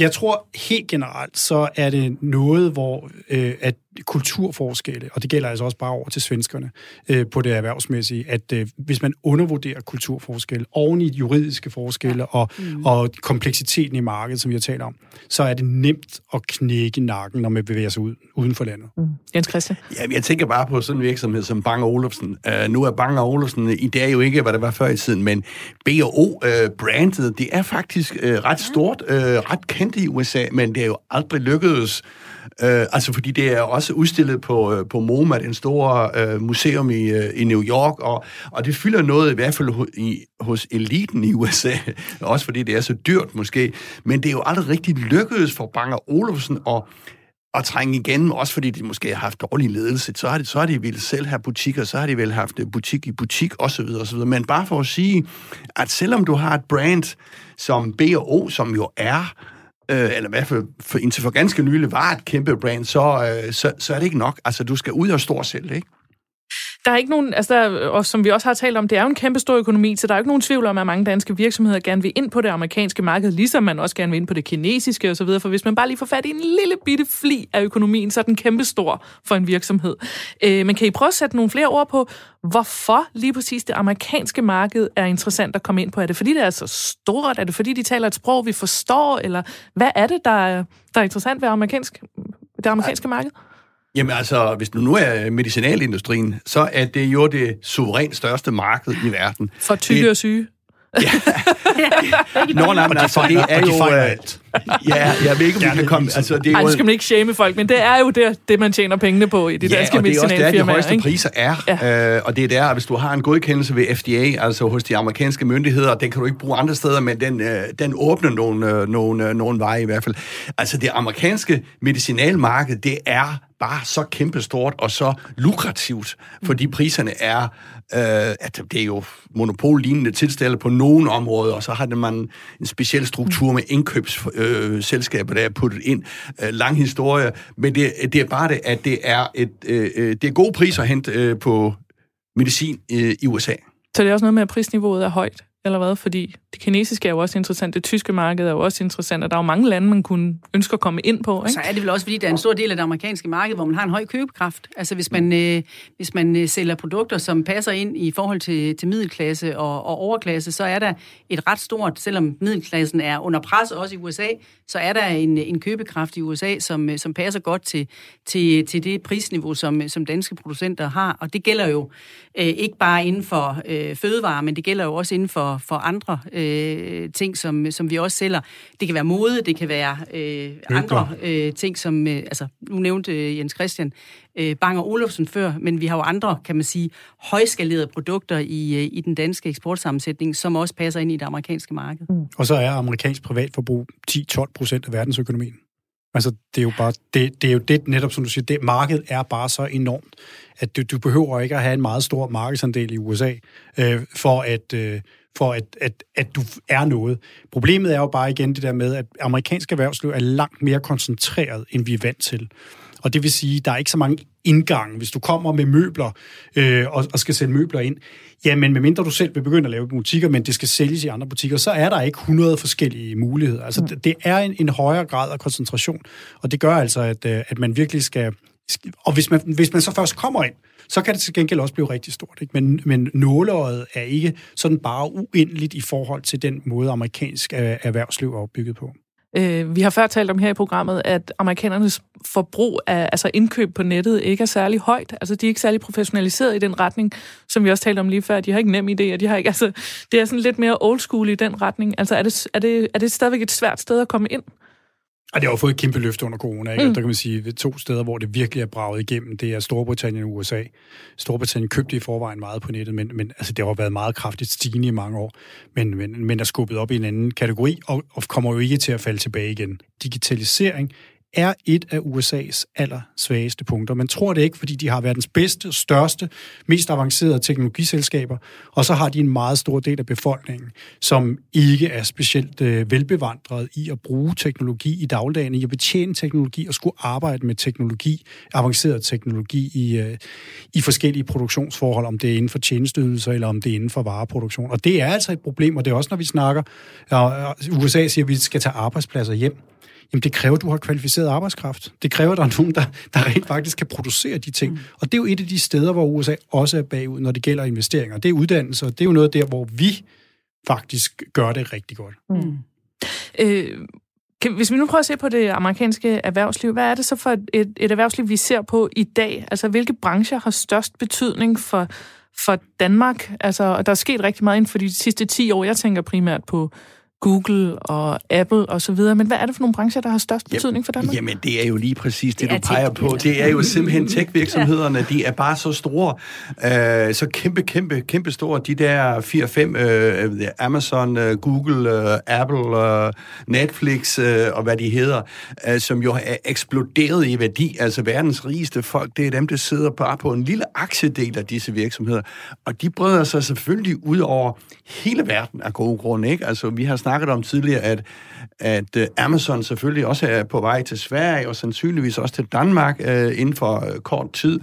Jeg tror helt generelt, så er det noget, hvor øh, at kulturforskelle, og det gælder altså også bare over til svenskerne øh, på det erhvervsmæssige, at øh, hvis man undervurderer kulturforskelle oven i juridiske forskelle og, mm. og kompleksiteten i markedet, som vi har talt om, så er det nemt at knække nakken, når man bevæger sig ud, uden for landet. Mm. Jens Christian? Jamen, jeg tænker bare på sådan en virksomhed som Bang og Olufsen. Uh, nu er Bang og Olufsen, i dag jo ikke, hvad det var før i tiden, men B og O-brandet, uh, det er faktisk uh, ret stort, uh, ret kendt i U S A, men det er jo aldrig lykkedes. Uh, altså, fordi det er også udstillet på, uh, på MoMA, den store uh, museum i, uh, i New York, og, og det fylder noget i hvert fald ho- i, hos eliten i U S A, også fordi det er så dyrt måske, men det er jo aldrig rigtig lykkedes for Bang og Olufsen at og trænge igennem, også fordi de måske har haft dårlig ledelse, så har de, så har de vel selv have butikker, så har de vel haft butik i butik, osv. osv. Men bare for at sige, at selvom du har et brand som B og O, som jo er, øh, eller i hvert fald for, indtil for ganske nylig var et kæmpe brand, så, øh, så, så er det ikke nok. Altså, du skal ud og stort sælge, ikke? Der er ikke nogen, altså der, og som vi også har talt om, det er jo en kæmpe stor økonomi, så der er jo ikke nogen tvivl om, at mange danske virksomheder gerne vil ind på det amerikanske marked, ligesom man også gerne vil ind på det kinesiske og så videre, for hvis man bare lige får fat i en lille bitte fli af økonomien, så er den kæmpe stor for en virksomhed. Øh, men kan I prøve at sætte nogle flere ord på, hvorfor lige præcis det amerikanske marked er interessant at komme ind på? Er det fordi, det er så stort? Er det fordi, de taler et sprog, vi forstår? Eller hvad er det, der er, der er interessant ved amerikansk, det amerikanske marked? Jamen altså, hvis du nu er medicinalindustrien, så er det jo det suverænt største marked i verden. For tykke og syge. Ja. Nå, nej, men altså, det er jo... Ja, jeg ved ikke, om vi kan komme... Altså, det er jo... Ej, det skal man ikke shame folk, men det er jo det, det man tjener pengene på i de ja, danske medicinalfirmaer. Ja, og det er også der, de højeste priser er. Ja. Øh, og det er der, hvis du har en godkendelse ved F D A, altså hos de amerikanske myndigheder, den kan du ikke bruge andre steder, men den, øh, den åbner nogle, øh, nogle, øh, nogle veje i hvert fald. Altså, det amerikanske medicinalmarked, det er bare så kæmpestort og så lukrativt, fordi priserne er... Øh, at det er jo monopollignende tilstande på nogle områder, og så har man en speciel struktur med indkøbs... Øh, selskaber, der er puttet ind. Øh, lang historie, men det, det er bare det, at det er, et, øh, det er gode priser at hente øh, på medicin øh, i U S A. Så det er også noget med, at prisniveauet er højt, eller hvad? Fordi det kinesiske er jo også interessant, det tyske marked er jo også interessant, og der er jo mange lande, man kunne ønske at komme ind på, ikke? Så er det vel også, fordi der er en stor del af det amerikanske marked, hvor man har en høj købekraft. Altså hvis man, øh, hvis man øh, sælger produkter, som passer ind i forhold til, til middelklasse og, og overklasse, så er der et ret stort, selvom middelklassen er under pres, også i U S A, så er der en, en købekraft i U S A, som, som passer godt til, til, til det prisniveau, som, som danske producenter har. Og det gælder jo øh, ikke bare inden for øh, fødevarer, men det gælder jo også inden for for andre øh, ting, som, som vi også sælger. Det kan være mode, det kan være øh, andre øh, ting, som... Øh, altså, nu nævnte øh, Jens Christian øh, Bang og Olufsen før, men vi har jo andre, kan man sige, højskalerede produkter i, øh, i den danske eksportsammensætning, som også passer ind i det amerikanske marked. Mm. Og så er amerikansk privatforbrug ti til tolv procent af verdensøkonomien. Altså, det er jo bare... Det, det er jo det, netop som du siger, det markedet er bare så enormt, at du, du behøver ikke at have en meget stor markedsandel i U S A, øh, for at... Øh, for at, at, at du er noget. Problemet er jo bare igen det der med, at amerikansk erhvervsliv er langt mere koncentreret, end vi er vant til. Og det vil sige, at der er ikke så mange indgange. Hvis du kommer med møbler øh, og, og skal sælge møbler ind, jamen medmindre du selv vil begynde at lave butikker, men det skal sælges i andre butikker, så er der ikke hundrede forskellige muligheder. Altså, mm. det er en, en højere grad af koncentration, og det gør altså, at, at man virkelig skal... Og hvis man, hvis man så først kommer ind, så kan det til gengæld også blive rigtig stort, ikke? Men, men nåleøjet er ikke sådan bare uendeligt i forhold til den måde, amerikansk erhvervsliv er opbygget på. Vi har før talt om her i programmet, at amerikanernes forbrug af altså indkøb på nettet ikke er særlig højt. Altså, de er ikke særlig professionaliseret i den retning, som vi også talte om lige før. De har ikke nem idé, og de har ikke, altså, det er sådan lidt mere old school i den retning. Altså, er det, er det, er det stadigvæk et svært sted at komme ind? Og det har jo fået et kæmpe løft under corona, ikke? Mm. Der kan man sige, at to steder, hvor det virkelig er braget igennem, det er Storbritannien og U S A. Storbritannien købte i forvejen meget på nettet, men, men altså, det har jo været meget kraftigt stigende i mange år, men, men, men er skubbet op i en anden kategori, og, og kommer jo ikke til at falde tilbage igen. Digitalisering er et af U S A's allersvageste punkter. Man tror det ikke, fordi de har verdens bedste, største, mest avancerede teknologiselskaber, og så har de en meget stor del af befolkningen, som ikke er specielt øh, velbevandret i at bruge teknologi i dagligdagen, i at betjene teknologi og skulle arbejde med teknologi, avanceret teknologi i, øh, i forskellige produktionsforhold, om det er inden for tjenesteydelser eller om det er inden for vareproduktion. Og det er altså et problem, og det er også, når vi snakker, øh, U S A siger, at vi skal tage arbejdspladser hjem. jamen det kræver, at du har kvalificeret arbejdskraft. Det kræver, at der er nogen, der, der rent faktisk kan producere de ting. Mm. Og det er jo et af de steder, hvor U S A også er bagud, når det gælder investeringer. Det er uddannelse, og det er jo noget der, hvor vi faktisk gør det rigtig godt. Mm. Øh, kan, hvis vi nu prøver at se på det amerikanske erhvervsliv, hvad er det så for et, et erhvervsliv, vi ser på i dag? Altså, hvilke brancher har størst betydning for, for Danmark? Altså, der er sket rigtig meget inden for de sidste ti år. Jeg tænker primært på Google og Apple og så videre, men hvad er det for nogle brancher, der har størst betydning for Danmark? Jamen, det er jo lige præcis det, det du peger på. Det er jo simpelthen tech-virksomhederne, de er bare så store, øh, så kæmpe, kæmpe, kæmpe store. De der fire fem, øh, Amazon, øh, Google, øh, Apple, øh, Netflix øh, og hvad de hedder, øh, som jo er eksploderet i værdi. Altså verdens rigeste folk, det er dem, der sidder bare på en lille aktiedel af disse virksomheder. Og de breder sig selvfølgelig ud over hele verden af gode grunde, ikke? Altså, vi har snakket snakket om tidligere, at, at Amazon selvfølgelig også er på vej til Sverige, og sandsynligvis også til Danmark øh, inden for øh, kort tid.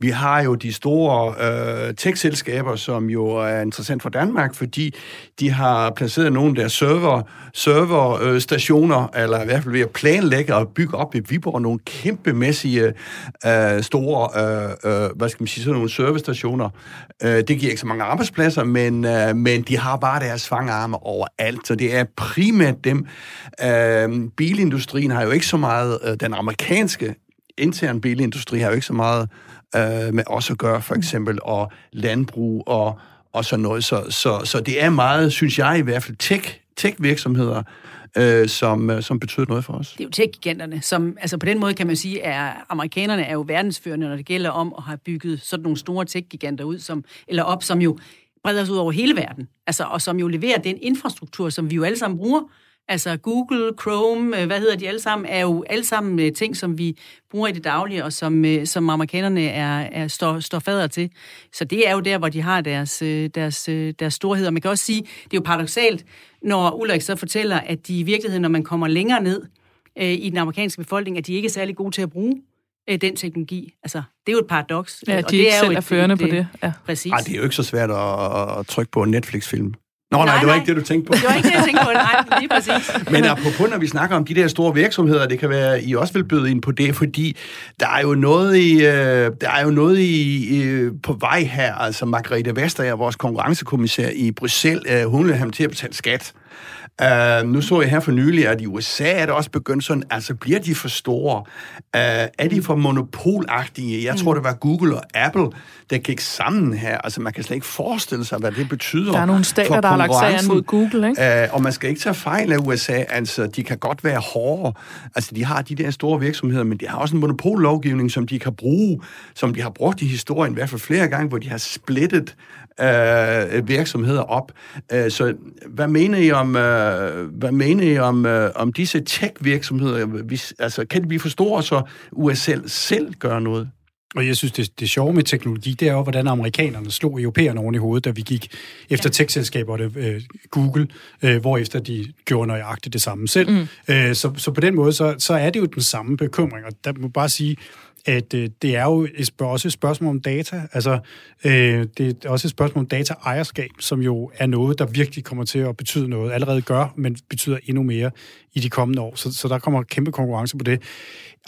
Vi har jo de store øh, tech-selskaber, som jo er interessant for Danmark, fordi de har placeret nogle af deres server, serverstationer, øh, eller i hvert fald ved at planlægge og bygge op i Viborg nogle kæmpemæssige øh, store, øh, øh, hvad skal man sige, sådan nogle serverstationer. Øh, det giver ikke så mange arbejdspladser, men, øh, men de har bare deres fangarme overalt, så det er primært dem. Øh, bilindustrien har jo ikke så meget, øh, den amerikanske interne bilindustri har jo ikke så meget øh, med os at gøre, for eksempel, og landbrug og, og sådan noget. Så, så, så det er meget, synes jeg i hvert fald, tech, tech-virksomheder, øh, som, som betyder noget for os. Det er jo tech-giganterne, som altså på den måde kan man sige, at amerikanerne er jo verdensførende, når det gælder om at have bygget sådan nogle store tech-giganter ud, som, eller op, som jo breder sig ud over hele verden, altså, og som jo leverer den infrastruktur, som vi jo alle sammen bruger. Altså Google, Chrome, hvad hedder de alle sammen, er jo alle sammen ting, som vi bruger i det daglige, og som, som amerikanerne er, er, står, står fader til. Så det er jo der, hvor de har deres, deres, deres storhed. Og man kan også sige, det er jo paradoksalt, når Ulrik så fortæller, at de i virkeligheden, når man kommer længere ned øh, i den amerikanske befolkning, at de ikke er særlig gode til at bruge den teknologi. Altså, det er jo et paradoks. Ja, de og det ikke er selv jo et, er førende det, på det. Ja. Præcis. Ej, det er jo ikke så svært at, at trykke på en Netflix-film. Nå, nej, nej, det var nej. ikke det, du tænkte på. Det var ikke det, jeg tænkte på, nej, lige præcis. Men apropos, når vi snakker om de der store virksomheder, det kan være, I også vil byde ind på det, fordi der er jo noget, i, der er jo noget i, på vej her. Altså, Margrethe Vestager, vores konkurrencekommissær i Bruxelles, hun vil have ham til at betale skat. Uh, nu så jeg her for nylig, at i U S A er det også begyndt sådan, altså bliver de for store? Uh, er de for monopolagtige? Jeg tror, det var Google og Apple, der gik sammen her. Altså man kan slet ikke forestille sig, hvad det betyder. Der er nogle stater, der har lagt sagen mod Google, ikke? Uh, og man skal ikke tage fejl af U S A, altså de kan godt være hårde. Altså de har de der store virksomheder, men de har også en monopollovgivning, som de kan bruge, som de har brugt i historien, i hvert fald flere gange, hvor de har splittet øh, virksomheder op. Uh, så hvad mener I om øh, hvad mener I om, øh, om disse tech-virksomheder? Hvis, altså, kan de blive for store, så U S A selv gør noget? Og jeg synes, det, det sjove med teknologi, det er jo, hvordan amerikanerne slog europæerne oven i hovedet, da vi gik efter tech-selskaberne, øh, Google, øh, hvorefter de gjorde nøjagtigt det samme selv. Mm. Øh, så, så på den måde, så, så er det jo den samme bekymring, og der må bare sige, at øh, det er jo et spørg- også et spørgsmål om data. Altså, øh, det er også et spørgsmål om dataejerskab, som jo er noget, der virkelig kommer til at betyde noget. Allerede gør, men betyder endnu mere i de kommende år. Så, så der kommer kæmpe konkurrence på det.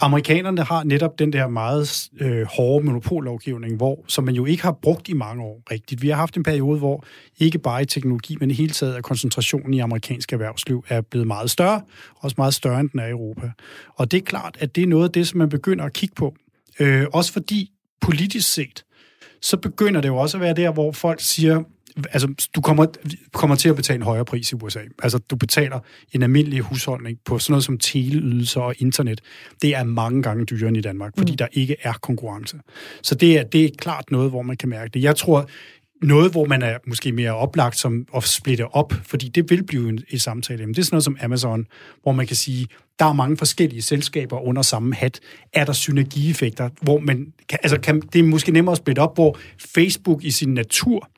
Amerikanerne har netop den der meget øh, hårde monopollovgivning, hvor, som man jo ikke har brugt i mange år rigtigt. Vi har haft en periode, hvor ikke bare i teknologi, men i hele taget, at koncentrationen i amerikansk erhvervsliv er blevet meget større, også meget større, end den er i Europa. Og det er klart, at det er noget af det, som man begynder at kigge på. Øh, også fordi politisk set, så begynder det jo også at være der, hvor folk siger, altså du kommer, kommer til at betale en højere pris i U S A. Altså du betaler en almindelig husholdning på sådan noget som teleydelser og internet. Det er mange gange dyrere end i Danmark, fordi mm. der ikke er konkurrence. Så det er, det er klart noget, hvor man kan mærke det. Jeg tror, noget, hvor man er måske mere oplagt som at splitte op, fordi det vil blive en, et samtale. Men det er sådan noget som Amazon, hvor man kan sige, der er mange forskellige selskaber under samme hat. Er der synergieffekter, hvor man kan, altså kan, det er måske nemmere at splitte op, hvor Facebook i sin natur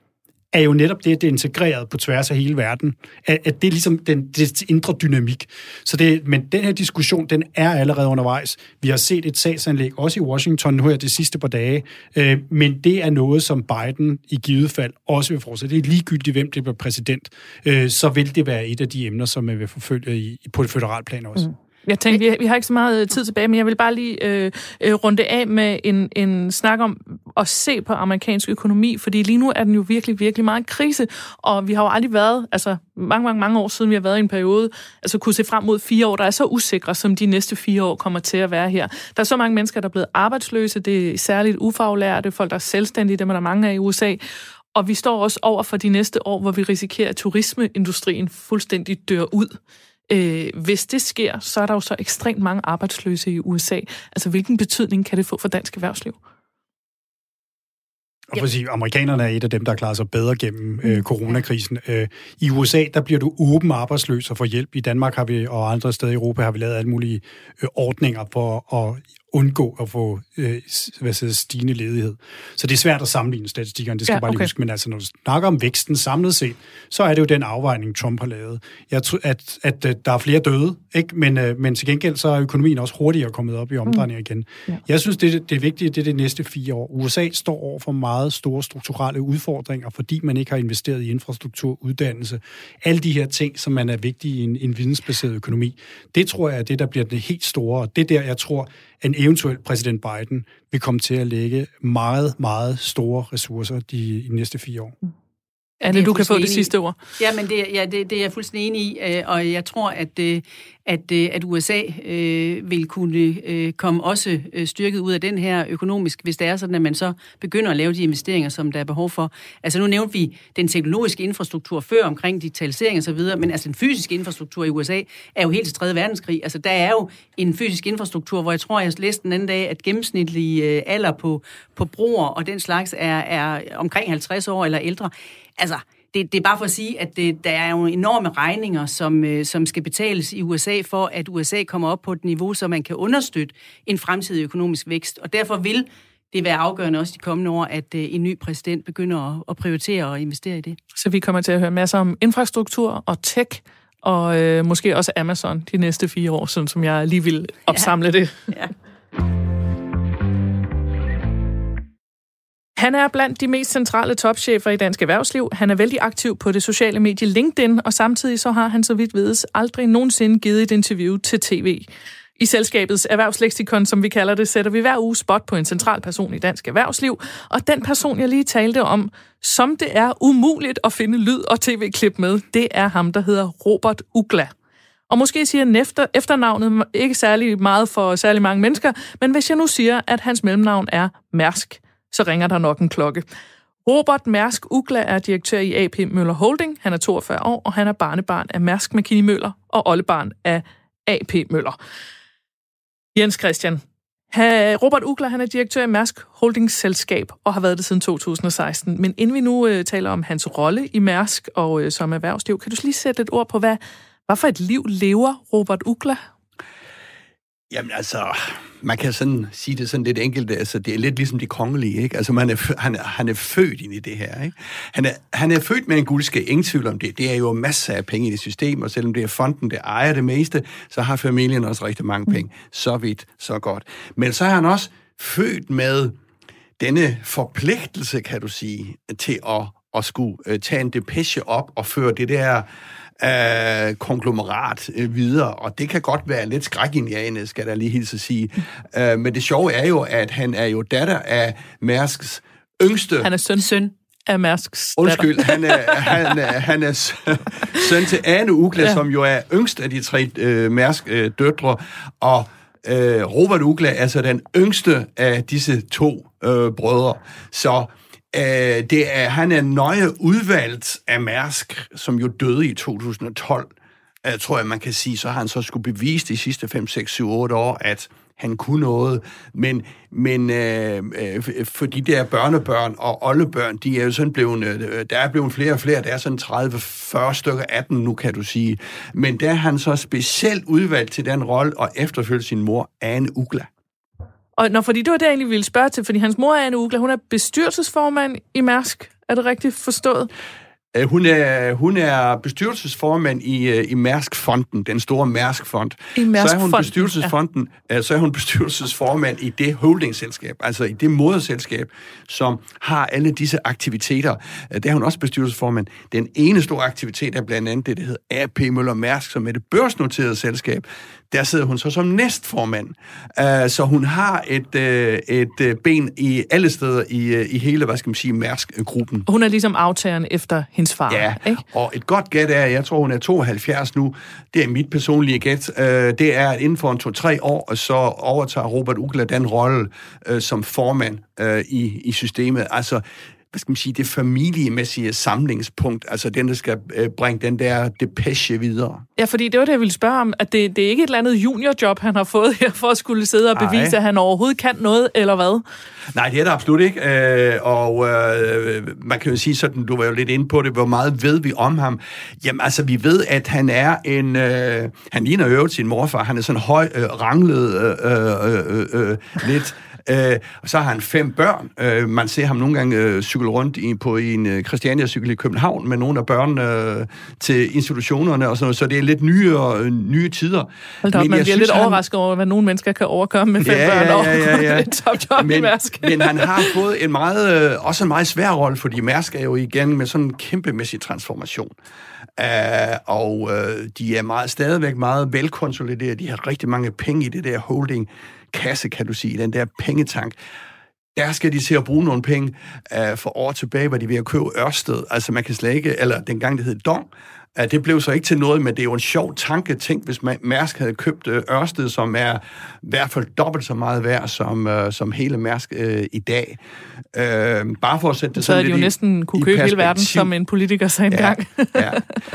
er jo netop det, det er integreret på tværs af hele verden. At, at det er ligesom den det indre dynamik. Så det, men den her diskussion, den er allerede undervejs. Vi har set et sagsanlæg, også i Washington, nu her det sidste par dage. Øh, men det er noget, som Biden i givet fald også vil fortsætte. Det er ligegyldigt, hvem det bliver præsident. Øh, så vil det være et af de emner, som man vil forfølge i, på et føderalt plan også. Mm. Jeg tænkte, vi, vi har ikke så meget tid tilbage, men jeg vil bare lige øh, runde af med en, en snak om at se på amerikansk økonomi, fordi lige nu er den jo virkelig, virkelig meget krise, og vi har jo aldrig været, altså mange, mange, mange år siden vi har været i en periode, altså kunne se frem mod fire år, der er så usikre, som de næste fire år kommer til at være her. Der er så mange mennesker, der er blevet arbejdsløse, det er særligt ufaglærte, folk der er selvstændige, dem er der mange af i U S A, og vi står også over for de næste år, hvor vi risikerer, at turismeindustrien fuldstændig dør ud. Øh, hvis det sker, så er der jo så ekstremt mange arbejdsløse i U S A. Altså, hvilken betydning kan det få for dansk erhvervsliv? Og for at sige, amerikanerne er et af dem, der klarer sig bedre gennem øh, coronakrisen. Øh, I U S A, der bliver du åben arbejdsløs og får hjælp. I Danmark har vi, og andre steder i Europa, har vi lavet alle mulige øh, ordninger for at undgå at få øh, hvad siger, stigende ledighed. Så det er svært at sammenligne statistikkerne, det skal ja, bare lige okay. huske. Men altså, når du snakker om væksten samlet set, så er det jo den afvejning, Trump har lavet. Jeg tror, at, at, at der er flere døde, ikke? Men, øh, men til gengæld så er økonomien også hurtigere kommet op i omdrejninger igen. Mm. Ja. Jeg synes, det, det er vigtigt, det er det næste fire år. U S A står over for meget store strukturelle udfordringer, fordi man ikke har investeret i infrastruktur, uddannelse, alle de her ting, som man er vigtige i en, en vidensbaseret økonomi. Det tror jeg er det, der bliver det helt store, og det der, jeg tror, en eventuel præsident Biden vil komme til at lægge meget, meget store ressourcer de, de næste fire år. Anne, du kan få det sidste ord. Ja, men det, ja, det, det er jeg fuldstændig enig i, og jeg tror, at, at, at U S A øh, vil kunne øh, komme også styrket ud af den her økonomisk, hvis det er sådan, at man så begynder at lave de investeringer, som der er behov for. Altså nu nævnte vi den teknologiske infrastruktur før omkring digitalisering og så videre, men altså den fysiske infrastruktur i U S A er jo helt til tredje verdenskrig. Altså der er jo en fysisk infrastruktur, hvor jeg tror, jeg læste den anden dag, at gennemsnitlig øh, alder på, på broer og den slags er, er omkring halvtreds år eller ældre. Altså, det, det er bare for at sige, at det, der er jo enorme regninger, som, øh, som skal betales i U S A, for at U S A kommer op på et niveau, så man kan understøtte en fremtidig økonomisk vækst. Og derfor vil det være afgørende også de kommende år, at øh, en ny præsident begynder at, at prioritere og investere i det. Så vi kommer til at høre masser om infrastruktur og tech, og øh, måske også Amazon de næste fire år, sådan som jeg lige vil opsamle ja. det. Ja. Han er blandt de mest centrale topchefer i dansk erhvervsliv. Han er vældig aktiv på det sociale medie LinkedIn, og samtidig så har han, så vidt vides, aldrig nogensinde givet et interview til T V. I selskabets erhvervsleksikon, som vi kalder det, sætter vi hver uge spot på en central person i dansk erhvervsliv, og den person, jeg lige talte om, som det er umuligt at finde lyd og tv-klip med, det er ham, der hedder Robert Uggla. Og måske siger efter, efternavnet ikke særlig meget for særlig mange mennesker, men hvis jeg nu siger, at hans mellemnavn er Mærsk, så ringer der nok en klokke. Robert Mærsk Uggla er direktør i A P Møller Holding. Han er toogfyrre år, og han er barnebarn af Mærsk Mc-Kinney Møller og oldebarn af A P Møller. Jens Christian. Robert Uggla, han er direktør i Mærsk Holdingselskab og har været det siden to tusind og seksten. Men inden vi nu øh, taler om hans rolle i Mærsk og øh, som erhvervsliv, kan du lige sætte et ord på, hvad, hvad for et liv lever Robert Uggla? Jamen altså, man kan sådan sige det sådan lidt enkelt, altså det er lidt ligesom de kongelige, ikke? Altså man er, han, er, han er født ind i det her, ikke? Han er, han er født med en guldske, ingen tvivl om det. Det er jo masser af penge i det system, og selvom det er fonden, der ejer det meste, så har familien også rigtig mange penge. Så vidt, så godt. Men så er han også født med denne forpligtelse, kan du sige, til at, at skulle tage en depeche op og føre det der Øh, konglomerat øh, videre, og det kan godt være lidt skrækindjagende, skal jeg lige hilse sige. Øh, men det sjove er jo, at han er jo datter af Mærsks yngste... Han er søn, søn af Mærsks datter. Undskyld, han er, han er, han er søn til Ane Uggla, ja. Som jo er yngst af de tre øh, Mærsk øh, døtre, og øh, Robert Uggla er så den yngste af disse to øh, brødre. Så Det er, han er nøje udvalgt af Mærsk, som jo døde i to tusind og tolv, jeg tror jeg, man kan sige. Så har han så skulle bevise de sidste fem, seks, syv, otte år, at han kunne noget. Men, men øh, for de der børnebørn og oldebørn, de er jo sådan blevet, der er blevet flere og flere. Der er sådan tredive fyrre stykker af dem nu, kan du sige. Men der er han så specielt udvalgt til den rolle og efterfølgende sin mor, Ane Uggla. Og når, fordi det var det, jeg egentlig ville spørge til, fordi hans mor, Anne Uggla, hun er bestyrelsesformand i Mærsk. Er det rigtigt forstået? Hun er, hun er bestyrelsesformand i, i Mærsk-fonden, den store Mærsk-fond. I Mærsk-fonden, så er hun bestyrelsesfonden, ja. Så er hun bestyrelsesformand i det holdingselskab, altså i det moderselskab, som har alle disse aktiviteter. Der er hun også bestyrelsesformand. Den ene store aktivitet er blandt andet det, der hedder A P Møller Mærsk, som er det børsnoterede selskab. Der sidder hun så som næstformand. Uh, så hun har et, uh, et ben i alle steder i, uh, i hele, hvad skal man sige, Mærsk-gruppen. Hun er ligesom aftageren efter hendes far, ja, ikke? Og et godt gæt er, jeg tror, hun er tooghalvfjerds nu. Det er mit personlige gæt. Uh, det er, at inden for en to-tre år, så overtager Robert Uggla den rolle uh, som formand uh, i, i systemet. Altså, hvad skal man sige, det familiemæssige samlingspunkt, altså den, der skal bringe den der depeche videre. Ja, fordi det var det, jeg ville spørge om, at det, det er ikke et eller andet juniorjob, han har fået her, for at skulle sidde og bevise, Ej. At han overhovedet kan noget, eller hvad? Nej, det er det absolut ikke, og øh, man kan jo sige sådan, du var jo lidt inde på det, hvor meget ved vi om ham? Jamen, altså, vi ved, at han er en, øh, han ligner øvrigt sin morfar, han er sådan høj, øh, ranglet, øh, øh, øh, lidt, Øh, og så har han fem børn. Øh, man ser ham nogle gange øh, cykle rundt i, på en øh, Christiania-cykel i København med nogle af børnene øh, til institutionerne og sådan noget. Så det er lidt nye, øh, nye tider. Hold da op, men man jeg bliver synes, lidt han... overrasket over, hvad nogle mennesker kan overkomme med fem ja, børn og ja, ja, ja, ja. Det er men, men han har fået en meget, øh, også en meget svær rolle, fordi Mærsk er jo igen med sådan en kæmpemæssig transformation. Uh, og uh, de er meget, stadigvæk meget velkonsoliderede. De har rigtig mange penge i det der holding-kasse, kan du sige, den der pengetank. Der skal de til at bruge nogle penge. Uh, for år tilbage var de ved at købe Ørsted. Altså man kan slet ikke, eller dengang det hed Dong. Uh, det blev så ikke til noget, men det er jo en sjov tanke. Tænk, hvis Mærsk havde købt uh, Ørsted, som er i hvert fald dobbelt så meget værd som, uh, som hele Mærsk uh, i dag. Uh, bare for at sætte det så sådan lidt i Så de jo næsten kunne købe hele verden, som en politiker sagde engang. Ja, ja.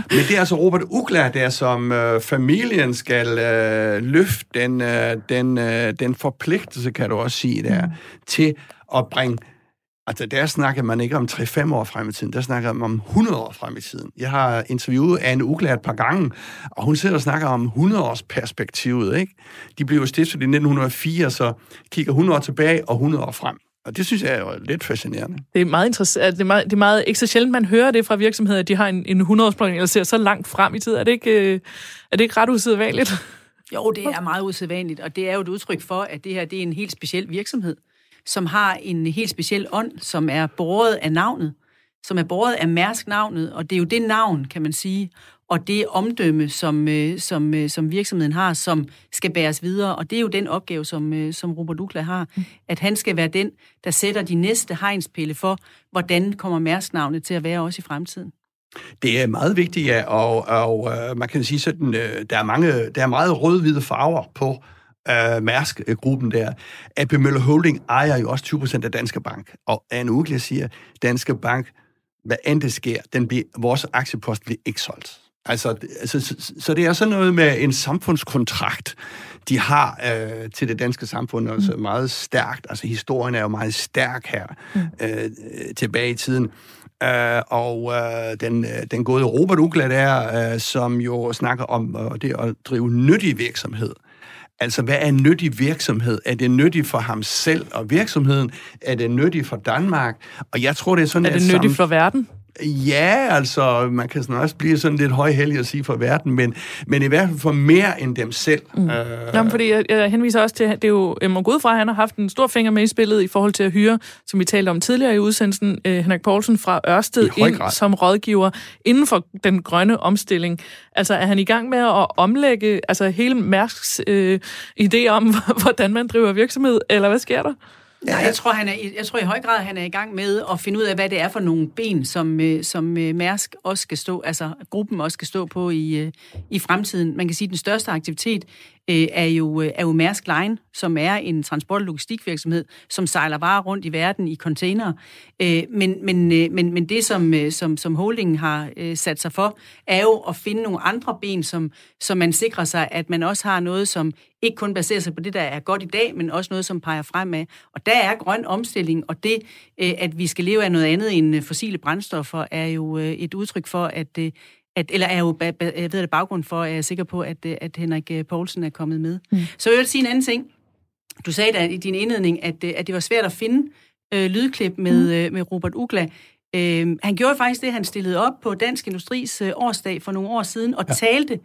Men det er altså Robert Uggla, der som uh, familien skal uh, løfte den, uh, den, uh, den forpligtelse, kan du også sige, der, mm. til at bringe. Altså, der snakker man ikke om tre-fem år frem i tiden, der snakker man om hundrede år frem i tiden. Jeg har interviewet Anne Uggla et par gange, og hun sidder og snakker om hundrede års perspektivet, ikke? De blev jo stiftet i nitten hundrede og fire, så kigger hundrede år tilbage og hundrede år frem. Og det synes jeg er jo lidt fascinerende. Det er meget interessant. Det er, meget, det er meget, ikke så sjældent, man hører det fra virksomheder, at de har en, en hundrede-årsplan, eller ser så langt frem i tiden. Er det ikke, er det ikke ret usædvanligt? Jo, det er meget usædvanligt, og det er jo et udtryk for, at det her det er en helt speciel virksomhed, som har en helt speciel ånd, som er båret af navnet, som er båret af Mærsk-navnet, og det er jo det navn, kan man sige, og det omdømme, som, som, som virksomheden har, som skal bæres videre, og det er jo den opgave, som, som Robert Uggla har, at han skal være den, der sætter de næste hegnspæle for, hvordan kommer Mærsk-navnet til at være også i fremtiden. Det er meget vigtigt, ja, og, og man kan sige sådan, der er, mange, der er meget rød-hvide farver på Uh, Mærsk-gruppen der. A P Møller Holding ejer jo også tyve procent af Danske Bank, og Ane Uggla siger, Danske Bank, hvad end det sker, den bliver, vores aktiepost bliver ikke solgt. Altså, altså så, så det er sådan noget med en samfundskontrakt, de har øh, til det danske samfund, og så meget stærkt, altså historien er jo meget stærk her, øh, tilbage i tiden. Uh, og uh, den, den gode Robert Uggla der, uh, som jo snakker om uh, det at drive nyttig virksomhed. Altså, hvad er nyttig virksomhed? Er det nyttigt for ham selv og virksomheden? Er det nyttigt for Danmark? Og jeg tror, det er sådan... Er det nyttigt sammen... for verden? Ja, altså, man kan sådan også blive sådan lidt højhellig at sige for verden, men, men i hvert fald for mere end dem selv. Mm. Øh... Nå, men fordi jeg, jeg henviser også til, det er jo, jeg må gå ud fra, at han har haft en stor finger med i spillet i forhold til at hyre, som vi talte om tidligere i udsendelsen, øh, Henrik Poulsen fra Ørsted ind som rådgiver inden for den grønne omstilling. Altså, er han i gang med at omlægge altså, hele Mærsks øh, idé om, hvordan man driver virksomhed, eller hvad sker der? Ja, jeg tror, han er, jeg tror i høj grad, han er i gang med at finde ud af, hvad det er for nogle ben, som, som Mærsk også skal stå, altså gruppen også skal stå på i, i fremtiden. Man kan sige, at den største aktivitet øh, er jo, er jo Mærsk Line, som er en transport- og logistikvirksomhed, som sejler varer rundt i verden i containere. Øh, men, men, men, men det, som, som, som holdingen har øh, sat sig for, er jo at finde nogle andre ben, som, som man sikrer sig, at man også har noget, som ikke kun baserer sig på det, der er godt i dag, men også noget, som peger fremad. Og der er grøn omstilling, og det, at vi skal leve af noget andet end fossile brændstoffer, er jo et udtryk for, at, at eller er jo jeg ved, baggrund for, at jeg er sikker på, at, at Henrik Poulsen er kommet med. Mm. Så jeg vil sige en anden ting. Du sagde da i din indledning, at, at det var svært at finde øh, lydklip med, mm. med Robert Uggla. Øh, han gjorde faktisk det, han stillede op på Dansk Industris øh, årsdag for nogle år siden, og ja. talte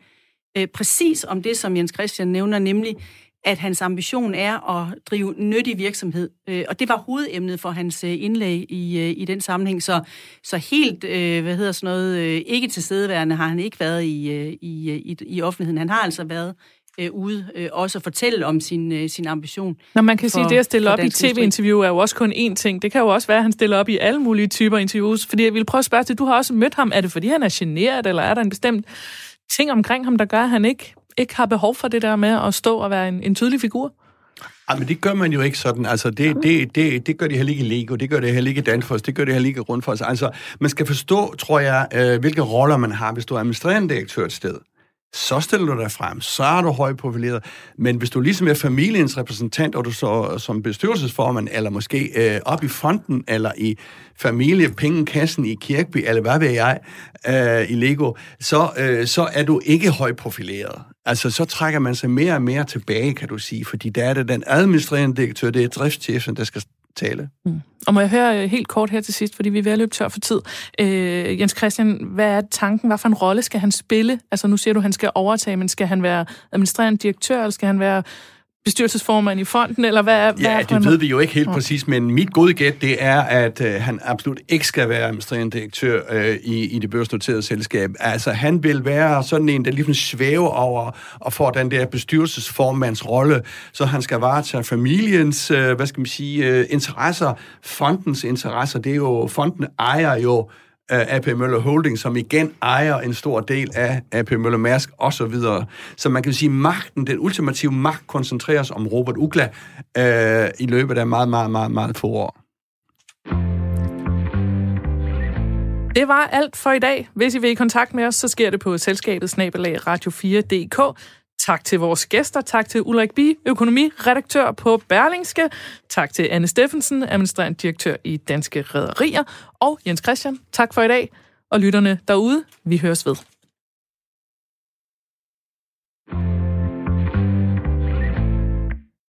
øh, præcis om det, som Jens Christian nævner, nemlig at hans ambition er at drive nyttig virksomhed. Og det var hovedemnet for hans indlæg i, i den sammenhæng. Så, så helt, hvad hedder sådan noget, ikke tilstedeværende har han ikke været i, i, i offentligheden. Han har altså været øh, ude øh, også at fortælle om sin, øh, sin ambition. Nå, man kan for, sige, at det at stille op i tv-interview er jo også kun én ting. Det kan jo også være, at han stiller op i alle mulige typer interviews, fordi jeg ville prøve at spørge til, du har også mødt ham, er det fordi han er generet, eller er der en bestemt ting omkring ham, der gør, at han ikke, ikke har behov for det der med at stå og være en, en tydelig figur? Ej, men det gør man jo ikke sådan. Altså, det, det, det, det gør det heller ikke i Lego, det gør det heller ikke i Danfoss, det gør det heller ikke i Grundfos. Altså, man skal forstå, tror jeg, hvilke roller man har, hvis du er administrerende direktør et sted. Så stiller du dig frem, så er du højprofileret. Men hvis du ligesom er familiens repræsentant, og du så som bestyrelsesformand, eller måske øh, op i fonden, eller i familiepengekassen i Kirkeby, eller hvad ved jeg, øh, i Lego, så, øh, så er du ikke højprofileret. Altså, så trækker man sig mere og mere tilbage, kan du sige, fordi der er det den administrerende direktør, det er driftschefen, der skal tale. Mm. Og må jeg høre helt kort her til sidst, fordi vi er ved at løbe tør for tid. Øh, Jens Christian, hvad er tanken? Hvad for en rolle skal han spille? Altså nu siger du, at han skal overtage, men skal han være administrerende direktør, eller skal han være bestyrelsesformand i fonden, eller hvad er... Ja, hvad er det ved vi jo ikke helt præcis, men mit gode gæt, det er, at øh, han absolut ikke skal være administrerende direktør øh, i, i det børsnoterede selskab. Altså, han vil være sådan en, der ligesom svæver over og får den der bestyrelsesformandsrolle, så han skal varetage familiens, øh, hvad skal man sige, øh, interesser, fondens interesser. Det er jo, fonden ejer jo A P Møller Holding, som igen ejer en stor del af A P Møller Mærsk og så videre. Så man kan sige, magten, den ultimative magt, koncentreres om Robert Uggla øh, i løbet af meget, meget, meget, meget få år. Det var alt for i dag. Hvis I vil i kontakt med os, så sker det på selskabet snabelag radio fire punktum d k. Tak til vores gæster. Tak til Ulrik Bie, økonomiredaktør på Berlingske. Tak til Anne Steffensen, administrerende direktør i Danske Rederier. Og Jens Christian, tak for i dag. Og lytterne derude, vi høres ved.